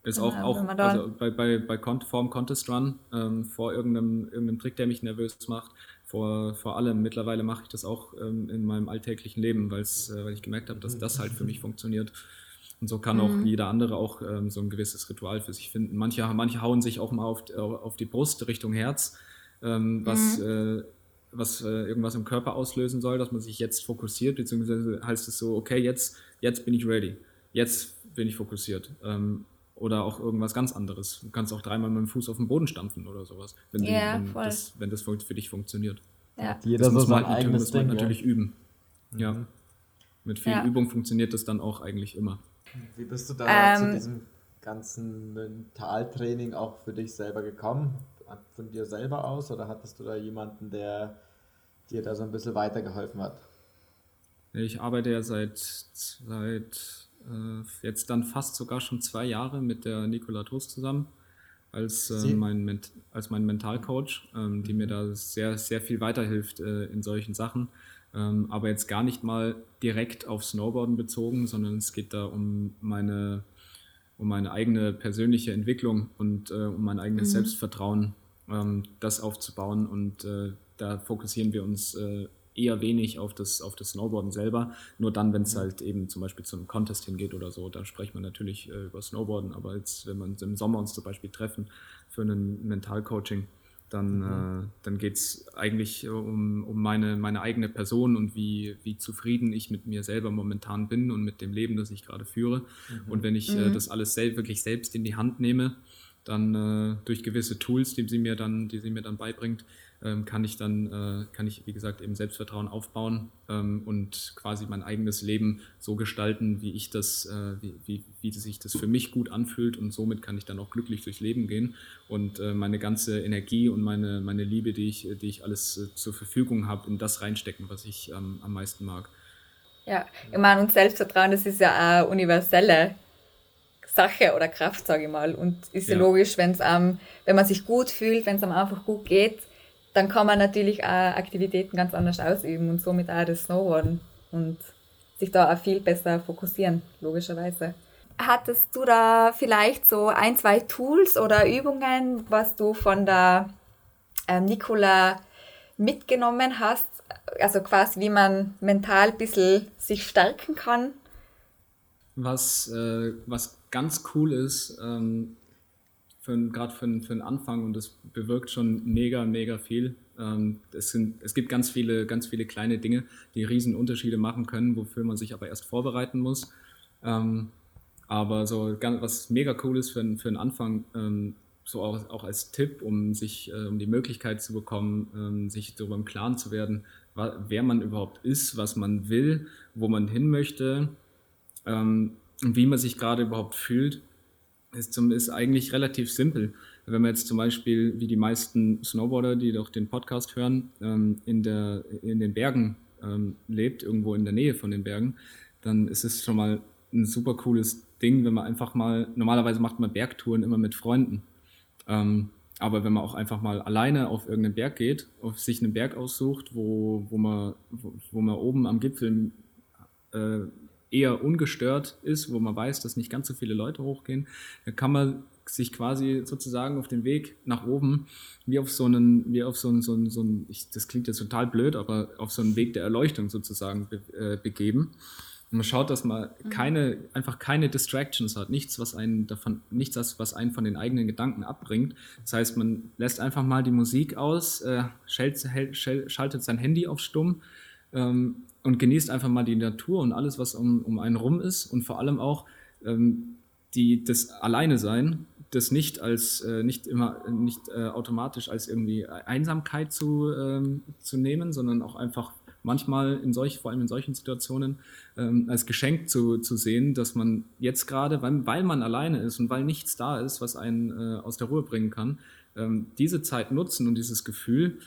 Ist auch, auch also bei, bei, bei vorm Contest Run, ähm, vor irgendeinem, irgendeinem Trick, der mich nervös macht, vor, vor allem. Mittlerweile mache ich das auch ähm, in meinem alltäglichen Leben, weil's, äh, weil ich gemerkt habe, dass das halt für mich funktioniert. Und so kann mhm. auch jeder andere auch ähm, so ein gewisses Ritual für sich finden. Manche, manche hauen sich auch mal auf, auf die Brust Richtung Herz, ähm, was, mhm. äh, was äh, irgendwas im Körper auslösen soll, dass man sich jetzt fokussiert, beziehungsweise heißt es so, okay, jetzt, jetzt bin ich ready, jetzt bin ich fokussiert. Ähm, Oder auch irgendwas ganz anderes. Du kannst auch dreimal mit dem Fuß auf den Boden stampfen oder sowas, wenn, yeah, du, wenn, das, wenn das für dich funktioniert. Ja. Jeder das muss man halt eigenes Ding, natürlich ja. üben. Ja. Mhm. Mit viel ja. Übung funktioniert das dann auch eigentlich immer. Wie bist du da ähm, zu diesem ganzen Mentaltraining auch für dich selber gekommen? Von dir selber aus? Oder hattest du da jemanden, der dir da so ein bisschen weitergeholfen hat? Ich arbeite ja seit... seit jetzt dann fast sogar schon zwei Jahre mit der Nicola Thost zusammen als, äh, mein, Ment- als mein Mentalcoach, ähm, die mir da sehr, sehr viel weiterhilft äh, in solchen Sachen. Ähm, aber jetzt gar nicht mal direkt auf Snowboarden bezogen, sondern es geht da um meine, um meine eigene persönliche Entwicklung und äh, um mein eigenes mhm. Selbstvertrauen, ähm, das aufzubauen. Und äh, da fokussieren wir uns äh, eher wenig auf das, auf das Snowboarden selber, nur dann, wenn es mhm. halt eben zum Beispiel zu einem Contest hingeht oder so, da sprechen wir natürlich äh, über Snowboarden, aber jetzt, wenn wir uns im Sommer uns zum Beispiel treffen für ein Mentalcoaching, dann, mhm. äh, dann geht es eigentlich um, um meine, meine eigene Person und wie, wie zufrieden ich mit mir selber momentan bin und mit dem Leben, das ich gerade führe. Mhm. Und wenn ich mhm. äh, das alles sel- wirklich selbst in die Hand nehme, dann äh, durch gewisse Tools, die sie mir dann, die sie mir dann beibringt, kann ich dann, kann ich, wie gesagt, eben Selbstvertrauen aufbauen und quasi mein eigenes Leben so gestalten, wie ich das, wie, wie, wie sich das für mich gut anfühlt, und somit kann ich dann auch glücklich durchs Leben gehen und meine ganze Energie und meine, meine Liebe, die ich, die ich alles zur Verfügung habe, in das reinstecken, was ich am, am meisten mag. Ja, ich meine, und Selbstvertrauen, das ist ja eine universelle Sache oder Kraft, sage ich mal, und ist ja, ja logisch, wenn's am, wenn man sich gut fühlt, wenn es einem einfach gut geht, dann kann man natürlich auch Aktivitäten ganz anders ausüben und somit auch das Snowboarden und sich da auch viel besser fokussieren, logischerweise. Hattest du da vielleicht so ein, zwei Tools oder Übungen, was du von der ähm, Nicola mitgenommen hast? Also quasi, wie man mental ein bisschen sich stärken kann? Was, äh, was ganz cool ist, ähm gerade für, für den Anfang, und das bewirkt schon mega, mega viel. Ähm, es, sind, es gibt ganz viele, ganz viele kleine Dinge, die riesen Unterschiede machen können, wofür man sich aber erst vorbereiten muss. Ähm, aber so ganz, was mega cool ist für, für den Anfang, ähm, so auch, auch als Tipp, um sich, äh, um die Möglichkeit zu bekommen, ähm, sich darüber im Klaren zu werden, wa- wer man überhaupt ist, was man will, wo man hin möchte, ähm, und wie man sich gerade überhaupt fühlt. Ist, zum, ist eigentlich relativ simpel. Wenn man jetzt zum Beispiel, wie die meisten Snowboarder, die doch den Podcast hören, ähm, in, der, in den Bergen ähm, lebt, irgendwo in der Nähe von den Bergen, dann ist es schon mal ein super cooles Ding, wenn man einfach mal, normalerweise macht man Bergtouren immer mit Freunden, ähm, aber wenn man auch einfach mal alleine auf irgendeinen Berg geht, auf sich einen Berg aussucht, wo, wo, man, wo, wo man oben am Gipfel äh, eher ungestört ist, wo man weiß, dass nicht ganz so viele Leute hochgehen, dann kann man sich quasi sozusagen auf den Weg nach oben wie auf so einen, wie auf so einen, so einen, so einen ich, das klingt jetzt total blöd, aber auf so einen Weg der Erleuchtung sozusagen be, äh, begeben. Und man schaut, dass man keine, einfach keine Distractions hat, nichts, was einen davon, nichts, was einen von den eigenen Gedanken abbringt. Das heißt, man lässt einfach mal die Musik aus, äh, schalt, schalt, schaltet sein Handy auf stumm, ähm, und genießt einfach mal die Natur und alles, was um, um einen rum ist, und vor allem auch ähm, die, das Alleinesein, das nicht als äh, nicht immer nicht äh, automatisch als irgendwie Einsamkeit zu, ähm, zu nehmen, sondern auch einfach manchmal in solch, vor allem in solchen Situationen ähm, als Geschenk zu, zu sehen, dass man jetzt gerade, weil, weil man alleine ist und weil nichts da ist, was einen äh, aus der Ruhe bringen kann, ähm, diese Zeit nutzen und dieses Gefühl,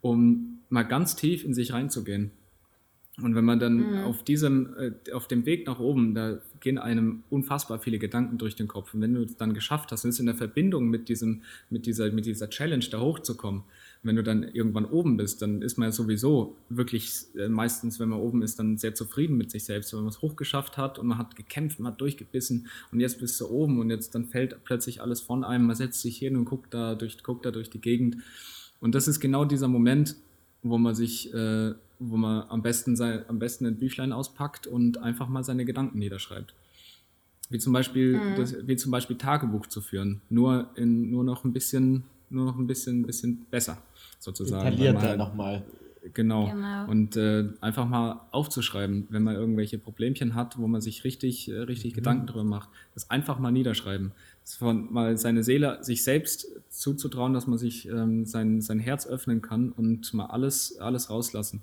um mal ganz tief in sich reinzugehen. Und wenn man dann mhm. auf diesem, äh, auf dem Weg nach oben, da gehen einem unfassbar viele Gedanken durch den Kopf. Und wenn du es dann geschafft hast, dann ist in der Verbindung mit diesem, mit dieser, mit dieser Challenge da hochzukommen. Und wenn du dann irgendwann oben bist, dann ist man ja sowieso wirklich äh, meistens, wenn man oben ist, dann sehr zufrieden mit sich selbst, weil man es hochgeschafft hat und man hat gekämpft, man hat durchgebissen und jetzt bist du oben und jetzt dann fällt plötzlich alles von einem. Man setzt sich hin und guckt da durch, guckt da durch die Gegend. Und das ist genau dieser Moment, wo man sich, äh, wo man am besten, sein, am besten ein Büchlein auspackt und einfach mal seine Gedanken niederschreibt. Wie zum Beispiel, mhm. das, wie zum Beispiel Tagebuch zu führen, nur, in, nur noch ein bisschen, nur noch ein bisschen, bisschen besser sozusagen. Detaillierter halt, nochmal. Genau. genau. Und äh, einfach mal aufzuschreiben, wenn man irgendwelche Problemchen hat, wo man sich richtig, richtig mhm. Gedanken drüber macht. Das einfach mal niederschreiben. Das von, mal seine Seele, sich selbst zuzutrauen, dass man sich ähm, sein, sein Herz öffnen kann und mal alles, alles rauslassen.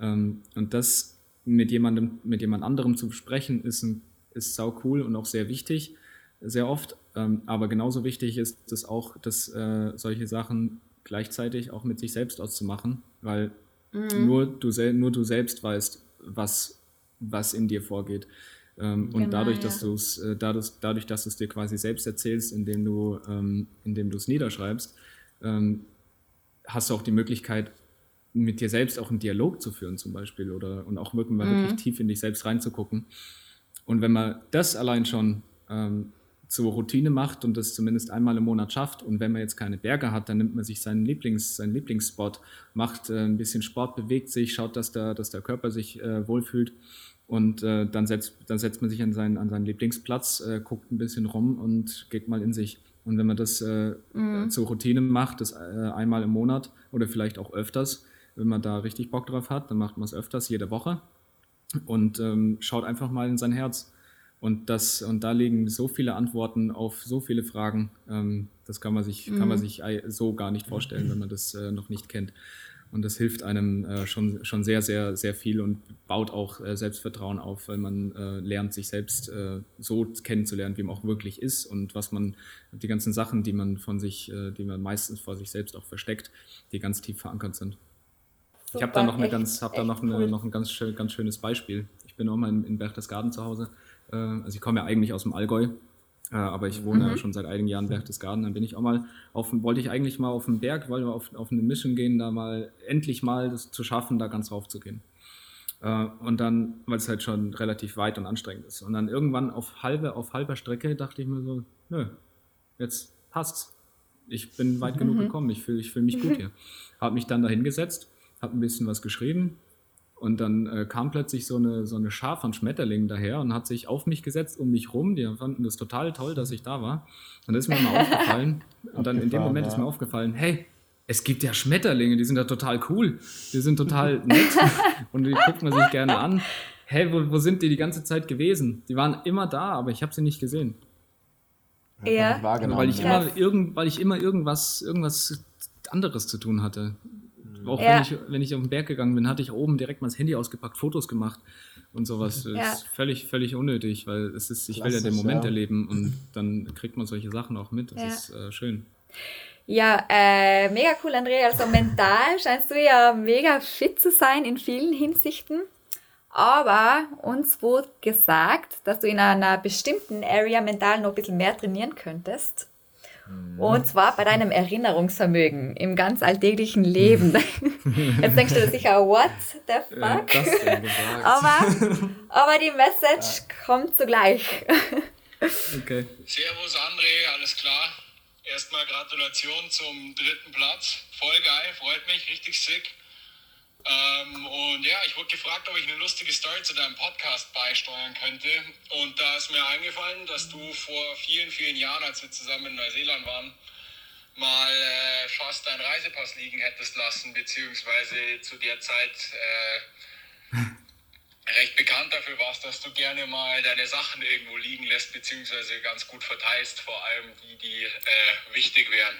Ähm, und das mit jemandem, mit jemand anderem zu besprechen, ist, ein, ist sau cool und auch sehr wichtig, sehr oft. Ähm, aber genauso wichtig ist das auch, dass äh, solche Sachen gleichzeitig auch mit sich selbst auszumachen, weil mhm. nur, du sel- nur du selbst weißt, was, was in dir vorgeht. Ähm, genau, und dadurch, ja. dass du es äh, dadurch, dadurch, dass du es dir quasi selbst erzählst, indem du ähm, indem du es niederschreibst, ähm, hast du auch die Möglichkeit, mit dir selbst auch einen Dialog zu führen zum Beispiel oder und auch wirklich, mal mhm. wirklich tief in dich selbst reinzugucken. Und wenn man das allein schon ähm, zur Routine macht und das zumindest einmal im Monat schafft und wenn man jetzt keine Berge hat, dann nimmt man sich seinen Lieblings, seinen Lieblingsspot, macht äh, ein bisschen Sport, bewegt sich, schaut, dass der, dass der Körper sich äh, wohlfühlt. Und äh, dann, setzt, dann setzt man sich an seinen, an seinen Lieblingsplatz, äh, guckt ein bisschen rum und geht mal in sich. Und wenn man das äh, mhm. zur Routine macht, das äh, einmal im Monat oder vielleicht auch öfters, wenn man da richtig Bock drauf hat, dann macht man es öfters, jede Woche. Und ähm, schaut einfach mal in sein Herz. Und, das, und da liegen so viele Antworten auf so viele Fragen. Ähm, das kann man sich, mhm. kann man sich so gar nicht vorstellen, wenn man das äh, noch nicht kennt. Und das hilft einem äh, schon, schon sehr, sehr, sehr viel und baut auch äh, Selbstvertrauen auf, weil man äh, lernt, sich selbst äh, so kennenzulernen, wie man auch wirklich ist und was man, die ganzen Sachen, die man von sich, äh, die man meistens vor sich selbst auch versteckt, die ganz tief verankert sind. Super, ich habe da noch, echt, eine ganz, hab da noch, eine, cool. noch ein ganz, schön, ganz schönes Beispiel. Ich bin auch mal in, in Berchtesgaden zu Hause. Äh, also ich komme ja eigentlich aus dem Allgäu. Ja, aber ich wohne mhm. ja schon seit einigen Jahren in Berchtesgaden, dann bin ich auch mal, auf, wollte ich eigentlich mal auf den Berg, weil wir auf, auf eine Mission gehen, da mal endlich mal das zu schaffen, da ganz rauf zu gehen. Äh, und dann, weil es halt schon relativ weit und anstrengend ist. Und dann irgendwann auf, halbe, auf halber Strecke dachte ich mir so, nö, jetzt passt's. Ich bin weit genug mhm. gekommen, ich fühle ich fühl mich mhm. gut hier. Habe mich dann da hingesetzt, habe ein bisschen was geschrieben. Und dann äh, kam plötzlich so eine, so eine Schar von Schmetterlingen daher und hat sich auf mich gesetzt, um mich rum. Die fanden das total toll, dass ich da war. Und das ist mir mal aufgefallen. Und dann in dem Moment ja. ist mir aufgefallen, hey, es gibt ja Schmetterlinge, die sind ja total cool. Die sind total nett und die guckt man sich gerne an. Hey, wo, wo sind die die ganze Zeit gewesen? Die waren immer da, aber ich habe sie nicht gesehen. Ja. Also, weil, ich ja. immer irgend, weil ich immer irgendwas, irgendwas anderes zu tun hatte. Auch ja. wenn, ich, wenn ich auf den Berg gegangen bin, hatte ich oben direkt mal das Handy ausgepackt, Fotos gemacht und sowas. Das ja. ist völlig, völlig unnötig, weil es ist, ich Klassisch, will ja den Moment ja. erleben und dann kriegt man solche Sachen auch mit. Das ja. ist äh, schön. Ja, äh, mega cool, Andrea. Also mental scheinst du ja mega fit zu sein in vielen Hinsichten. Aber uns wurde gesagt, dass du in einer bestimmten Area mental noch ein bisschen mehr trainieren könntest. Und zwar bei deinem Erinnerungsvermögen im ganz alltäglichen Leben. Jetzt denkst du dir sicher, what the fuck? Ja, das denn aber, aber die Message ja. kommt zugleich. Okay. Servus André, alles klar. Erstmal Gratulation zum dritten Platz. Voll geil, freut mich, richtig sick. Ähm, und ja, ich wurde gefragt, ob ich eine lustige Story zu deinem Podcast beisteuern könnte. Und da ist mir eingefallen, dass du vor vielen, vielen Jahren, als wir zusammen in Neuseeland waren, mal äh, fast deinen Reisepass liegen hättest lassen, beziehungsweise zu der Zeit äh, recht bekannt dafür warst, dass du gerne mal deine Sachen irgendwo liegen lässt, beziehungsweise ganz gut verteilst, vor allem die, die äh, wichtig wären.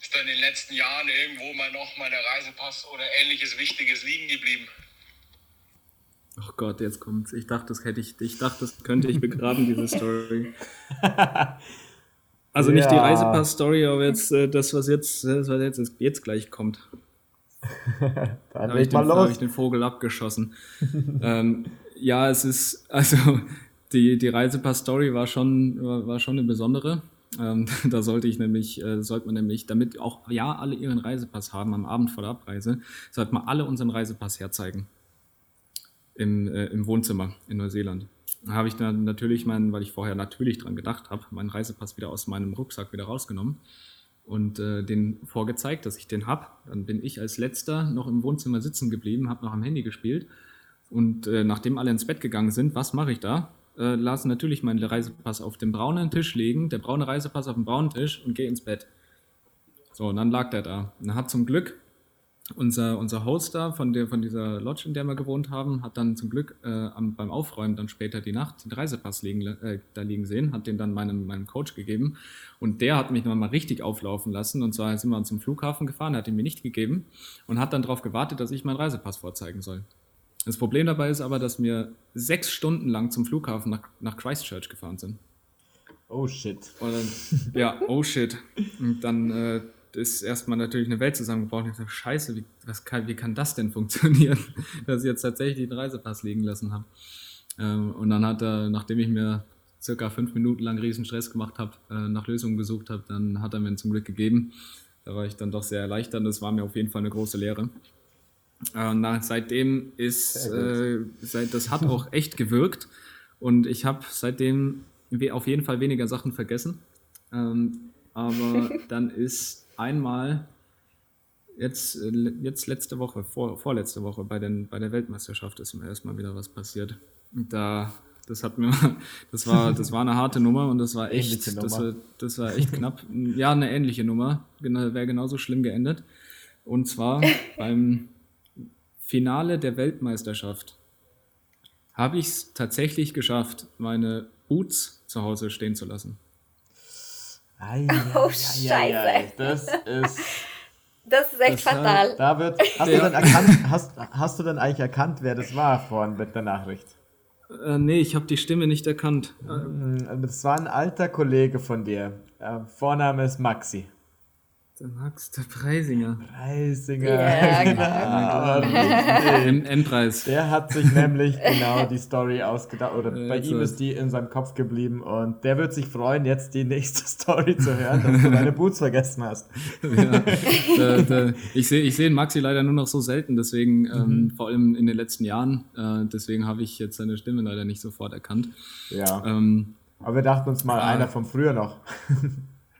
Ist da in den letzten Jahren irgendwo mal noch mal der Reisepass oder ähnliches Wichtiges liegen geblieben? Oh Gott, jetzt kommt's. Ich dachte, das hätte ich, ich dachte, das könnte ich begraben, diese Story. Also nicht ja. die Reisepass-Story, aber jetzt äh, das, was jetzt, das, was jetzt, jetzt gleich kommt. Da habe ich, hab ich den Vogel abgeschossen. ähm, ja, es ist, also die, die Reisepass-Story war schon, war, war schon eine besondere. Ähm, da sollte ich nämlich, äh, sollte man nämlich, damit auch ja alle ihren Reisepass haben am Abend vor der Abreise, sollte man alle unseren Reisepass herzeigen. Im, äh, im Wohnzimmer in Neuseeland. Da habe ich dann natürlich meinen, weil ich vorher natürlich dran gedacht habe, meinen Reisepass wieder aus meinem Rucksack wieder rausgenommen und äh, den vorgezeigt, dass ich den habe. Dann bin ich als Letzter noch im Wohnzimmer sitzen geblieben, habe noch am Handy gespielt und äh, nachdem alle ins Bett gegangen sind, was mache ich da? Äh, lasse natürlich meinen Reisepass auf dem braunen Tisch liegen, der braune Reisepass auf dem braunen Tisch und gehe ins Bett. So, und dann lag der da. Und hat zum Glück Unser, unser Hoster von, der, von dieser Lodge, in der wir gewohnt haben, hat dann zum Glück äh, am, beim Aufräumen dann später die Nacht den Reisepass liegen, äh, da liegen sehen, hat den dann meinem, meinem Coach gegeben und der hat mich nochmal richtig auflaufen lassen und zwar sind wir zum Flughafen gefahren, hat ihn mir nicht gegeben und hat dann darauf gewartet, dass ich meinen Reisepass vorzeigen soll. Das Problem dabei ist aber, dass wir sechs Stunden lang zum Flughafen nach, nach Christchurch gefahren sind. Oh shit. Und dann, ja, oh shit. Und dann... Äh, ist erstmal natürlich eine Welt zusammengebraucht und ich dachte, scheiße, wie, was kann, wie kann das denn funktionieren, dass ich jetzt tatsächlich den Reisepass liegen lassen habe. Ähm, und dann hat er, nachdem ich mir circa fünf Minuten lang riesen Stress gemacht habe, äh, nach Lösungen gesucht habe, dann hat er mir ihn zum Glück gegeben. Da war ich dann doch sehr erleichtert, das war mir auf jeden Fall eine große Lehre. Äh, na, seitdem ist, äh, seit, das hat auch echt gewirkt und ich habe seitdem auf jeden Fall weniger Sachen vergessen. Ähm, aber dann ist einmal jetzt, jetzt letzte Woche, vor, vorletzte Woche bei, den, bei der Weltmeisterschaft ist mir erstmal wieder was passiert. Da, das hat mir, das war, das war eine harte Nummer und das war echt, das war, das war echt knapp. Ja, eine ähnliche Nummer, wäre genauso schlimm geendet. Und zwar beim Finale der Weltmeisterschaft habe ich es tatsächlich geschafft, meine Boots zu Hause stehen zu lassen. Ai, oh, ai, Scheiße. Ai, das ist, das ist echt das fatal. Hat, da wird, hast, ja. du dann erkannt, hast, hast du dann eigentlich erkannt, wer das war vorhin mit der Nachricht? Äh, nee, ich habe die Stimme nicht erkannt. Das war ein alter Kollege von dir. Äh, Vorname ist Maxi. Der Max, der Preisinger. Preisinger. Ja, genau. Im M-Preis. Der hat sich nämlich genau die Story ausgedacht. Oder ja, bei ihm ist die in seinem Kopf geblieben. Und der wird sich freuen, jetzt die nächste Story zu hören, dass du deine Boots vergessen hast. Ja. da, da, ich sehe ich seh Maxi leider nur noch so selten. Deswegen, mhm. ähm, vor allem in den letzten Jahren, äh, deswegen habe ich jetzt seine Stimme leider nicht sofort erkannt. Ja. Ähm, Aber wir dachten uns mal, äh, einer von früher noch.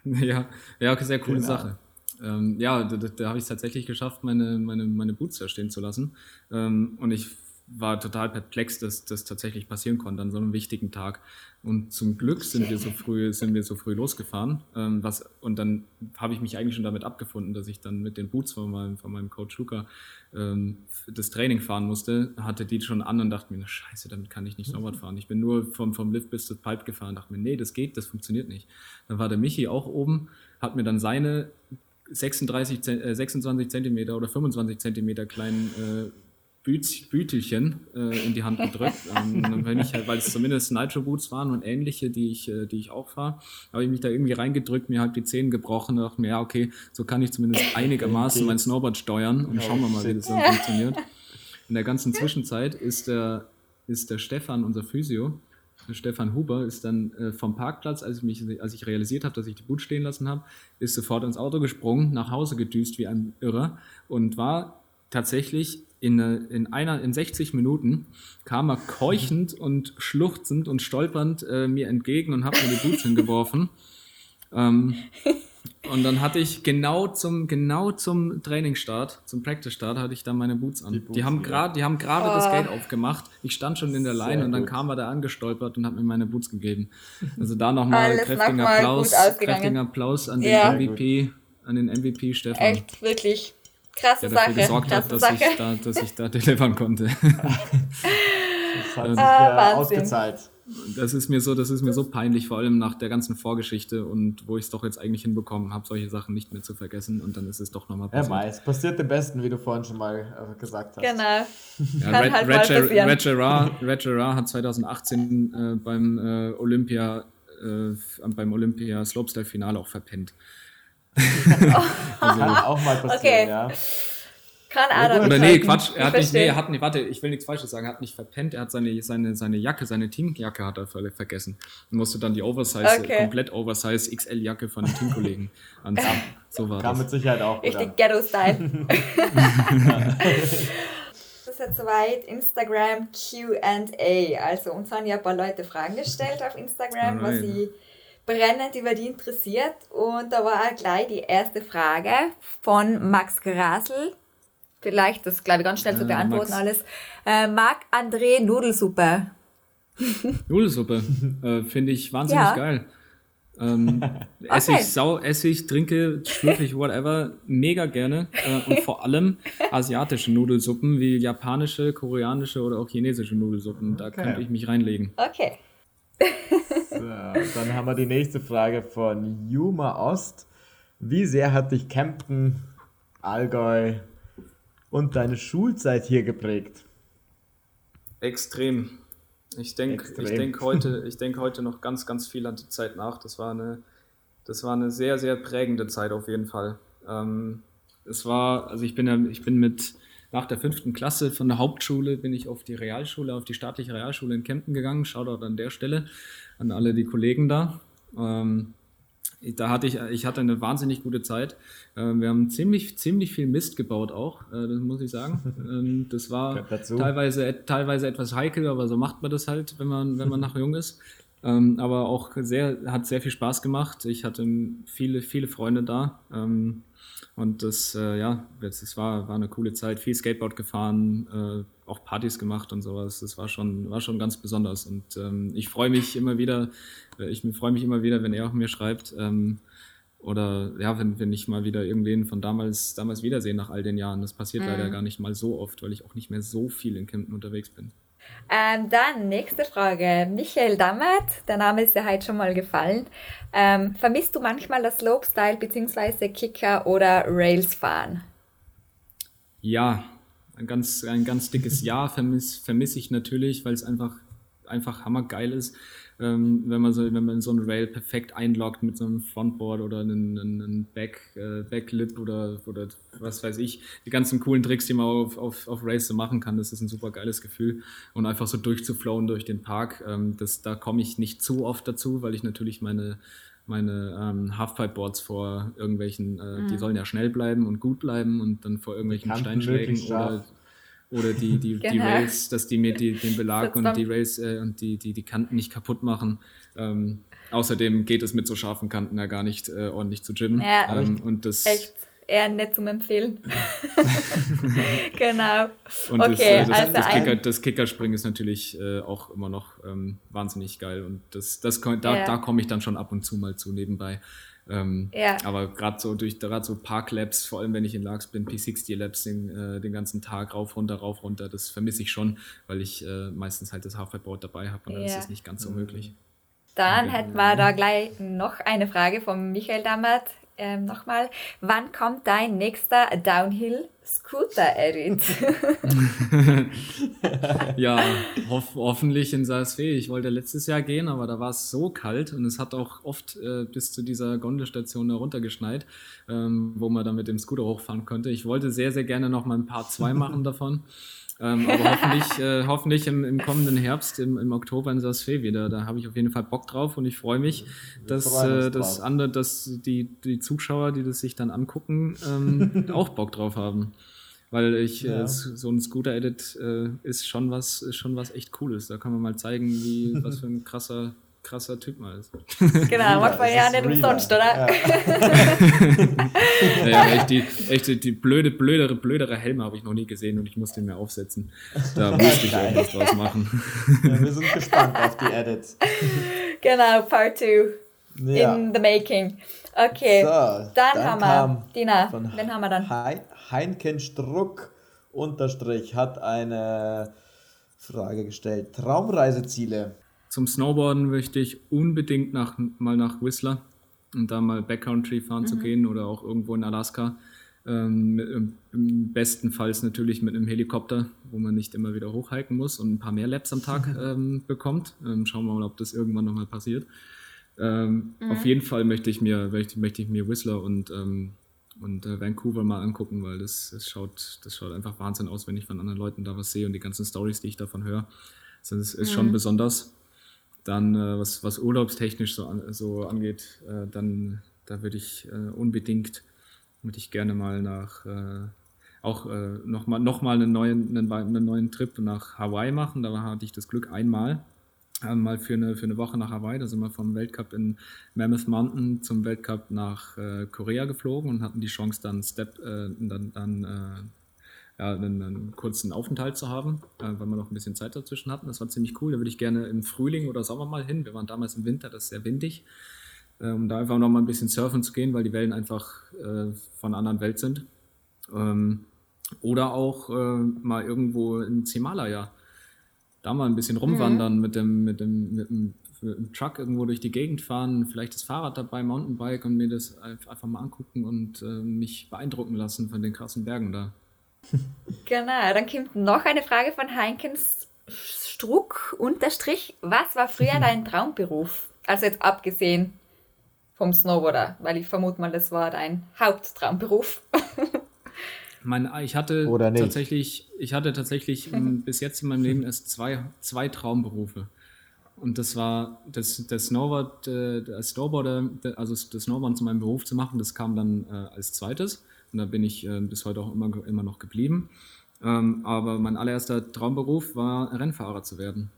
ja, ja, okay, sehr coole genau. Sache. Ähm, ja, da, da habe ich es tatsächlich geschafft, meine, meine, meine Boots da stehen zu lassen. Ähm, und ich war total perplex, dass das tatsächlich passieren konnte an so einem wichtigen Tag. Und zum Glück sind wir so früh, sind wir so früh losgefahren. Ähm, was, und dann habe ich mich eigentlich schon damit abgefunden, dass ich dann mit den Boots von meinem, von meinem Coach Luca ähm, das Training fahren musste. Hatte die schon an und dachte mir, na scheiße, damit kann ich nicht Snowboard fahren. Ich bin nur vom, vom Lift bis zur Pipe gefahren und dachte mir, nee, das geht, das funktioniert nicht. Dann war der Michi auch oben, hat mir dann seine sechsunddreißig, sechsundzwanzig Zentimeter oder fünfundzwanzig Zentimeter kleinen äh, Büt, Bütüchen äh, in die Hand gedrückt. Ähm, wenn ich, weil es zumindest Nitro-Boots waren und ähnliche, die ich, äh, die ich auch fahre, habe ich mich da irgendwie reingedrückt, mir halt die Zehen gebrochen und dachte mir, ja okay, so kann ich zumindest einigermaßen mein Snowboard steuern und schauen wir mal, wie das dann funktioniert. In der ganzen Zwischenzeit ist der, ist der Stefan, unser Physio, Stefan Huber ist dann äh, vom Parkplatz, als ich, mich, als ich realisiert habe, dass ich die Boots stehen lassen habe, ist sofort ins Auto gesprungen, nach Hause gedüst wie ein Irrer und war tatsächlich in, in, einer, in sechzig Minuten, kam er keuchend und schluchzend und stolpernd äh, mir entgegen und hat mir die Boots hingeworfen. Ähm, und dann hatte ich genau zum, genau zum Trainingstart, zum Practice-Start, hatte ich dann meine Boots an. Die, Boots, die haben gerade ja. oh. das Gate aufgemacht. Ich stand schon in der Line Sehr und dann gut. kam er da angestolpert und hat mir meine Boots gegeben. Also da nochmal kräftigen Applaus, kräftigen Applaus an den ja. M V P, an den M V P Stefan. Echt, wirklich. Krasse Sache. Der dafür gesorgt hat, dass ich, da, dass ich da delivern konnte. Das hat sich ah, ja Wahnsinn. ausgezahlt. das ist mir so, das ist mir so peinlich, vor allem nach der ganzen Vorgeschichte und wo ich es doch jetzt eigentlich hinbekommen habe, solche Sachen nicht mehr zu vergessen, und dann ist es doch nochmal passiert. Ja, es passiert am besten, wie du vorhin schon mal äh, gesagt hast. Genau. Ja, Red, halt Red, Gerard, Red Gerard hat zwanzig achtzehn äh, beim äh, Olympia äh, beim Olympia Slopestyle-Finale auch verpennt. Also auch mal passiert, okay. Ja. Kann Adam. Oder nee, Quatsch, er hat nicht, nee, er hat nicht, warte, ich will nichts Falsches sagen, er hat nicht verpennt, er hat seine, seine, seine Jacke, seine Teamjacke hat er vergessen. Und musste dann die Oversize, okay. komplett Oversize X L-Jacke von den Teamkollegen anziehen. So war Kam das. Kam mit Sicherheit auch. Richtig Ghetto-Style. Das ist jetzt soweit Instagram Q and A. Also uns haben ja ein paar Leute Fragen gestellt auf Instagram, Alright. was sie brennend über die interessiert. Und da war auch gleich die erste Frage von Max Grasel. Vielleicht, das glaube ich ganz schnell zu beantworten äh, alles. Äh, mag André Nudelsuppe? Nudelsuppe, äh, finde ich wahnsinnig ja. geil. Ähm, okay. Esse ich sau, esse ich, trinke, schlürfe ich, whatever, mega gerne. Äh, und vor allem asiatische Nudelsuppen wie japanische, koreanische oder auch chinesische Nudelsuppen. Da okay. könnte ich mich reinlegen. Okay. So, dann haben wir die nächste Frage von Juma Ost. Wie sehr hat dich Kempten, Allgäu und deine Schulzeit hier geprägt? Extrem. Ich denke ich denk heute, ich denk heute noch ganz, ganz viel an die Zeit nach. Das war eine, das war eine sehr, sehr prägende Zeit auf jeden Fall. Ähm, es war, also ich bin, ja, ich bin mit, nach der fünften Klasse von der Hauptschule bin ich auf die Realschule, auf die staatliche Realschule in Kempten gegangen. Shoutout an der Stelle an alle die Kollegen da. Ähm, Da hatte ich, ich hatte eine wahnsinnig gute Zeit. Wir haben ziemlich, ziemlich viel Mist gebaut auch, das muss ich sagen. Das war teilweise, teilweise etwas heikel, aber so macht man das halt, wenn man, wenn man noch jung ist. Aber auch sehr, hat sehr viel Spaß gemacht. Ich hatte viele, viele Freunde da. Und das, ja, das war, war eine coole Zeit. Viel Skateboard gefahren, auch Partys gemacht und sowas. Das war schon, war schon ganz besonders. Und ähm, ich freue mich immer wieder, ich freue mich immer wieder, wenn er auch mir schreibt. Ähm, oder ja, wenn, wenn ich mal wieder irgendwen von damals, damals wiedersehe nach all den Jahren. Das passiert mhm. leider gar nicht mal so oft, weil ich auch nicht mehr so viel in Kempten unterwegs bin. Ähm, dann nächste Frage. Michael Dammert, der Name ist ja heute schon mal gefallen. Ähm, vermisst du manchmal das Slopestyle bzw. Kicker oder Rails fahren? Ja. Ein ganz, ein ganz dickes Ja vermisse vermiss ich natürlich, weil es einfach, einfach hammergeil ist, ähm, wenn man so, wenn man so einen Rail perfekt einloggt mit so einem Frontboard oder einem, einem Back, äh, Backlip oder, oder was weiß ich, die ganzen coolen Tricks, die man auf, auf, auf Rails so machen kann. Das ist ein super geiles Gefühl, und einfach so durchzuflowen durch den Park, ähm, das, da komme ich nicht zu oft dazu, weil ich natürlich meine meine ähm, Halfpipe-Boards vor irgendwelchen, äh, mhm. die sollen ja schnell bleiben und gut bleiben, und dann vor irgendwelchen Steinschlägen oder, oder die, die, genau. die Rails, dass die mir die, den Belag und die Rails äh, und die, die, die Kanten nicht kaputt machen. Ähm, außerdem geht es mit so scharfen Kanten ja gar nicht äh, ordentlich zu jimmen. Ja, ähm, und das echt eher nicht zum Empfehlen. Genau. Und okay, das, äh, das, also das, Kicker, das Kickerspringen ist natürlich äh, auch immer noch ähm, wahnsinnig geil. Und das, das, da, ja. da komme ich dann schon ab und zu mal zu nebenbei. Ähm, ja. Aber gerade so durch gerade so Parklaps, vor allem wenn ich in Laax bin, P sechzig Laps den, äh, den ganzen Tag rauf, runter, rauf, runter, das vermisse ich schon, weil ich äh, meistens halt das Halfpipe-Board dabei habe, und ja. dann ist es nicht ganz so möglich. Dann ja. hätten wir da gleich noch eine Frage von Michael Dammert. Ähm, nochmal, wann kommt dein nächster Downhill-Scooter-Edit? Ja, hoff, hoffentlich in Saas-Fee. Ich wollte letztes Jahr gehen, aber da war es so kalt, und es hat auch oft äh, bis zu dieser Gondelstation heruntergeschneit, ähm, wo man dann mit dem Scooter hochfahren konnte. Ich wollte sehr, sehr gerne noch mal ein Part zwei machen davon. Ähm, aber hoffentlich, äh, hoffentlich im, im kommenden Herbst, im, im Oktober in Saas-Fee wieder. Da habe ich auf jeden Fall Bock drauf, und ich freue mich, dass, äh, dass, andere, dass die, die Zuschauer, die das sich dann angucken, ähm, auch Bock drauf haben. Weil ich ja. äh, so ein Scooter-Edit äh, ist schon was, ist schon was echt Cooles. Da kann man mal zeigen, wie, was für ein krasser, krasser Typ mal ist. Genau, macht man ja nicht umsonst, oder? Ja. Naja, echt die, echt die blöde, blödere, blödere Helme habe ich noch nie gesehen, und ich muss den mir aufsetzen. Da musste ich irgendwas draus machen. Ja, wir sind gespannt auf die Edits. Genau, Part zwei ja. in the making. Okay, so, dann, dann haben wir, Dina, wen haben wir dann? Hein- Heinken Struck unterstrich hat eine Frage gestellt. Traumreiseziele. Zum Snowboarden möchte ich unbedingt nach, mal nach Whistler und da mal Backcountry fahren mhm. zu gehen oder auch irgendwo in Alaska. Ähm, mit, im bestenfalls natürlich mit einem Helikopter, wo man nicht immer wieder hochhiken muss und ein paar mehr Laps am Tag ähm, bekommt. Ähm, schauen wir mal, ob das irgendwann nochmal passiert. Ähm, mhm. Auf jeden Fall möchte ich mir, möchte, möchte ich mir Whistler und, ähm, und äh, Vancouver mal angucken, weil das, das, schaut, das schaut einfach Wahnsinn aus, wenn ich von anderen Leuten da was sehe und die ganzen Stories, die ich davon höre. Also das ist mhm. schon besonders. Dann, äh, was, was urlaubstechnisch so, an, so angeht, äh, dann da würde ich äh, unbedingt, würde ich gerne mal nach, äh, auch äh, nochmal noch mal einen, neuen, einen, einen neuen Trip nach Hawaii machen. Da hatte ich das Glück einmal, äh, mal für eine, für eine Woche nach Hawaii. Da sind wir vom Weltcup in Mammoth Mountain zum Weltcup nach äh, Korea geflogen und hatten die Chance, dann, Step, äh, dann, dann äh, ja, einen, einen kurzen Aufenthalt zu haben, äh, weil wir noch ein bisschen Zeit dazwischen hatten. Das war ziemlich cool. Da würde ich gerne im Frühling oder Sommer mal hin. Wir waren damals im Winter, das ist sehr windig. Um da einfach nochmal ein bisschen surfen zu gehen, weil die Wellen einfach äh, von einer anderen Welt sind. Ähm, oder auch äh, mal irgendwo ins Himalaya. Da mal ein bisschen rumwandern, mhm. mit, dem, mit, dem, mit, dem, mit dem Truck irgendwo durch die Gegend fahren, vielleicht das Fahrrad dabei, Mountainbike und mir das einfach mal angucken und äh, mich beeindrucken lassen von den krassen Bergen da. Genau, dann kommt noch eine Frage von Heinkens Struck unterstrich. Was war früher dein Traumberuf? Also jetzt abgesehen vom Snowboarder, weil ich vermute mal, das war dein Haupttraumberuf. mein, ich hatte Oder nicht. tatsächlich, ich hatte tatsächlich m, bis jetzt in meinem Leben erst zwei, zwei Traumberufe. Und das war, das, das Snowboard, äh, das Snowboarder, also das Snowboarden zu meinem Beruf zu machen, das kam dann äh, als zweites. Und da bin ich äh, bis heute auch immer, immer noch geblieben. Ähm, aber mein allererster Traumberuf war, Rennfahrer zu werden.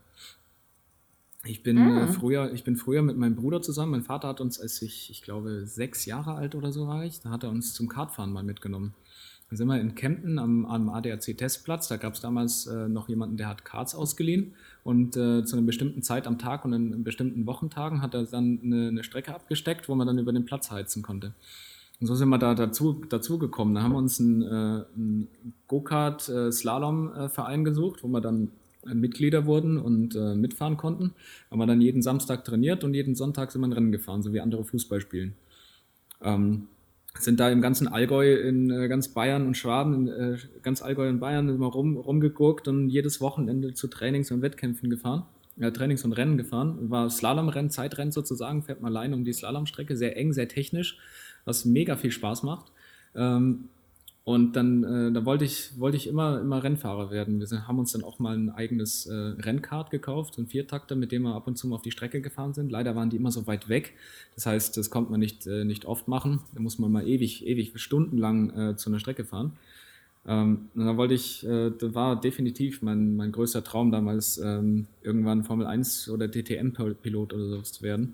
Ich bin, ah. früher, ich bin früher mit meinem Bruder zusammen. Mein Vater hat uns, als ich, ich glaube, sechs Jahre alt oder so war ich, da hat er uns zum Kartfahren mal mitgenommen. Dann sind wir in Kempten am, am A D A C-Testplatz. Da gab es damals äh, noch jemanden, der hat Karts ausgeliehen. Und äh, zu einer bestimmten Zeit am Tag und in, in bestimmten Wochentagen hat er dann eine, eine Strecke abgesteckt, wo man dann über den Platz heizen konnte. Und so sind wir da dazu, dazu gekommen. Da haben wir uns einen, äh, einen Go-Kart-Slalom-Verein gesucht, wo wir dann Mitglieder wurden und äh, mitfahren konnten, haben wir dann jeden Samstag trainiert und jeden Sonntag sind wir ein Rennen gefahren, so wie andere Fußball spielen. Ähm, sind da im ganzen Allgäu, in äh, ganz Bayern und Schwaben, in äh, ganz Allgäu und Bayern immer rum, rumgegurkt und jedes Wochenende zu Trainings und Wettkämpfen gefahren, äh, Trainings und Rennen gefahren. War Slalomrennen, Zeitrennen sozusagen, fährt man alleine um die Slalomstrecke, sehr eng, sehr technisch, was mega viel Spaß macht. Ähm, Und dann äh, da wollte ich, wollte ich immer, immer Rennfahrer werden. Wir sind, haben uns dann auch mal ein eigenes äh, Rennkart gekauft, so ein Viertakter, mit dem wir ab und zu mal auf die Strecke gefahren sind. Leider waren die immer so weit weg. Das heißt, das konnte man nicht, äh, nicht oft machen. Da muss man mal ewig, ewig stundenlang äh, zu einer Strecke fahren. Ähm, und da wollte ich, äh, das war definitiv mein, mein größter Traum damals, ähm, irgendwann Formel eins oder D T M-Pilot oder sowas zu werden.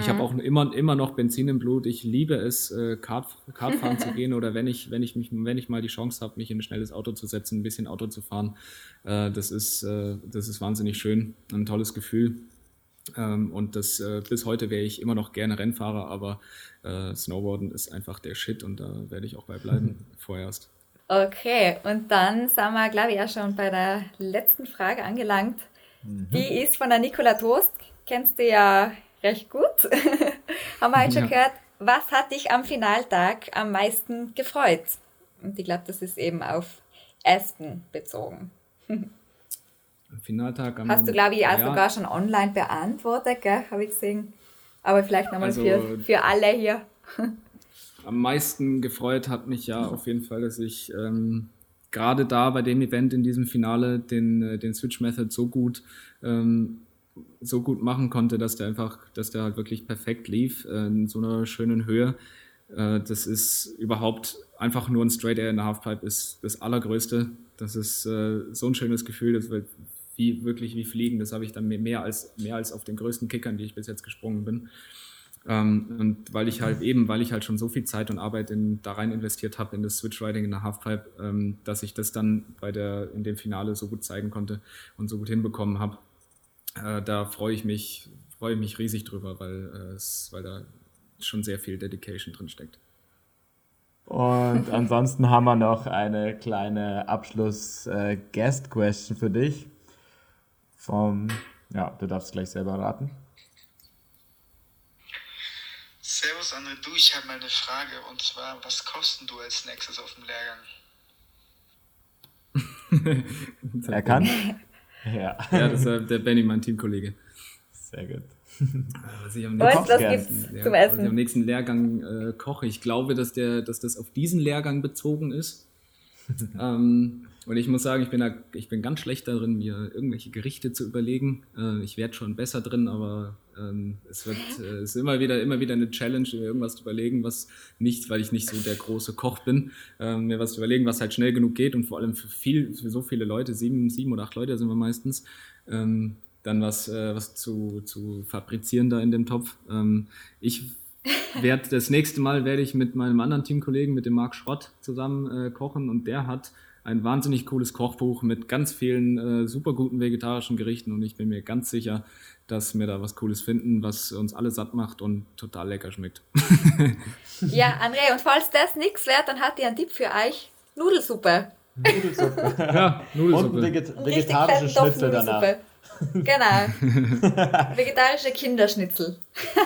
Ich habe auch immer, immer noch Benzin im Blut. Ich liebe es, Kart, Kartfahren zu gehen oder wenn ich, wenn ich mich, wenn ich mal die Chance habe, mich in ein schnelles Auto zu setzen, ein bisschen Auto zu fahren. Das ist, das ist wahnsinnig schön, ein tolles Gefühl. Und das, bis heute wäre ich immer noch gerne Rennfahrer, aber Snowboarden ist einfach der Shit und da werde ich auch bei bleiben, vorerst. Okay, und dann sind wir, glaube ich, auch schon bei der letzten Frage angelangt. Mhm. Die ist von der Nicola Thost. Kennst du ja recht gut. Haben wir heute ja schon gehört. Was hat dich am Finaltag am meisten gefreut? Und ich glaube, das ist eben auf Aspen bezogen. Am Finaltag am... Hast du, glaube ich, auch ja. sogar schon online beantwortet, gell? Habe ich gesehen. Aber vielleicht nochmal also, für, für alle hier. Am meisten gefreut hat mich ja auf jeden Fall, dass ich ähm, gerade da bei dem Event in diesem Finale den, den Switch Method so gut... Ähm, so gut machen konnte, dass der einfach, dass der halt wirklich perfekt lief, äh, in so einer schönen Höhe. Äh, das ist überhaupt einfach nur ein Straight Air in der Halfpipe ist das Allergrößte. Das ist äh, so ein schönes Gefühl, das wird wie, wirklich wie Fliegen. Das habe ich dann mehr als, mehr als auf den größten Kickern, die ich bis jetzt gesprungen bin. Ähm, und weil ich halt eben, weil ich halt schon so viel Zeit und Arbeit in, da rein investiert habe in das Switch Riding in der Halfpipe, ähm, dass ich das dann bei der, in dem Finale so gut zeigen konnte und so gut hinbekommen habe. Da freue ich mich, freue ich mich riesig drüber, weil, weil da schon sehr viel Dedication drin steckt. Und ansonsten haben wir noch eine kleine Abschluss-Guest-Question für dich vom Ja, du darfst gleich selber raten. Servus André, du, ich habe mal eine Frage, und zwar, was kosten du als nächstes auf dem Lehrgang? Er kann? Ja. Ja, das war der Benny, mein Teamkollege. Sehr gut. Was ich am nächsten, was gibt's ja, zum Essen? Was ich am nächsten Lehrgang äh, koche, ich glaube, dass, der, dass das auf diesen Lehrgang bezogen ist. ähm, und ich muss sagen, ich bin, da, ich bin ganz schlecht darin, mir irgendwelche Gerichte zu überlegen. Äh, ich werde schon besser drin, aber... Es wird, es ist immer wieder, immer wieder eine Challenge, mir irgendwas zu überlegen, was nicht, weil ich nicht so der große Koch bin, mir was zu überlegen, was halt schnell genug geht und vor allem für, viel, für so viele Leute, sieben, sieben oder acht Leute sind wir meistens, dann was, was zu, zu fabrizieren da in dem Topf. Ich werde das nächste Mal werde ich mit meinem anderen Teamkollegen, mit dem Marc Schrott, zusammen kochen, und der hat ein wahnsinnig cooles Kochbuch mit ganz vielen äh, super guten vegetarischen Gerichten, und ich bin mir ganz sicher, dass wir da was Cooles finden, was uns alle satt macht und total lecker schmeckt. Ja, André, und falls das nichts wird, dann hat ihr einen Tipp für euch: Nudelsuppe. Nudelsuppe. Ja, Nudelsuppe. Und veget- vegetarische Schnitzel danach. Genau. Vegetarische Kinderschnitzel.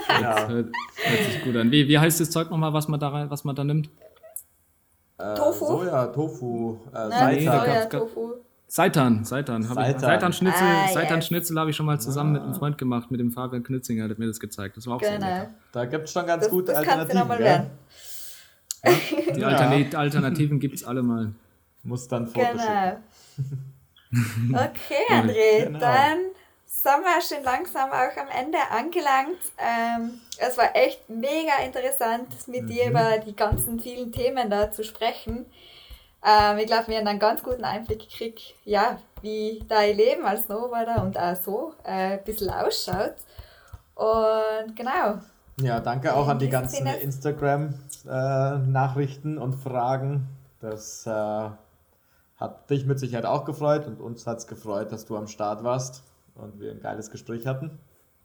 Ja. Das hört, hört sich gut an. Wie, wie heißt das Zeug nochmal, was man da, was man da nimmt? Tofu? Soja, Tofu, äh, Nein, Seitan. Soja, Tofu. Seitan, Seitan. Seitan. Seitan-Schnitzel, ah, Seitan-Schnitzel yes. habe ich schon mal zusammen ah. mit einem Freund gemacht, mit dem Fabian Knützinger, der hat mir das gezeigt. Das war auch genau. so lecker. Da gibt es schon ganz das, gute das Alternativen, gell? Ja, die ja. Altern- Alternativen gibt es alle mal. Muss dann vorgeschickt. Genau. Okay, André, genau. Dann sind wir schon langsam auch am Ende angelangt. Ähm, es war echt mega interessant, mit mhm. dir über die ganzen vielen Themen da zu sprechen. Ähm, ich glaube, wir haben einen ganz guten Einblick gekriegt, ja, wie dein Leben als Snowboarder und auch so äh, ein bisschen ausschaut. Und genau. Ja, danke auch an die ganzen Sinne. Instagram-Nachrichten äh, und Fragen. Das äh, hat dich mit Sicherheit auch gefreut, und uns hat es gefreut, dass du am Start warst und wir ein geiles Gespräch hatten.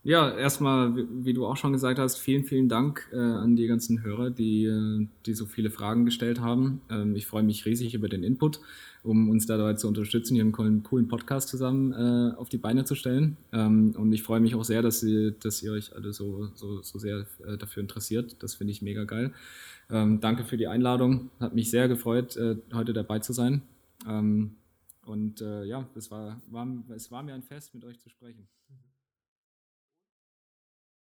Ja, erstmal, wie du auch schon gesagt hast, vielen, vielen Dank äh, an die ganzen Hörer, die, die so viele Fragen gestellt haben. Ähm, ich freue mich riesig über den Input, um uns dabei zu unterstützen, hier einen coolen, coolen Podcast zusammen äh, auf die Beine zu stellen. Ähm, und ich freue mich auch sehr, dass ihr, dass ihr euch alle so, so, so sehr äh, dafür interessiert. Das finde ich mega geil. Ähm, danke für die Einladung. Hat mich sehr gefreut, äh, heute dabei zu sein. Ähm, Und äh, ja, es war, war, es war mir ein Fest, mit euch zu sprechen.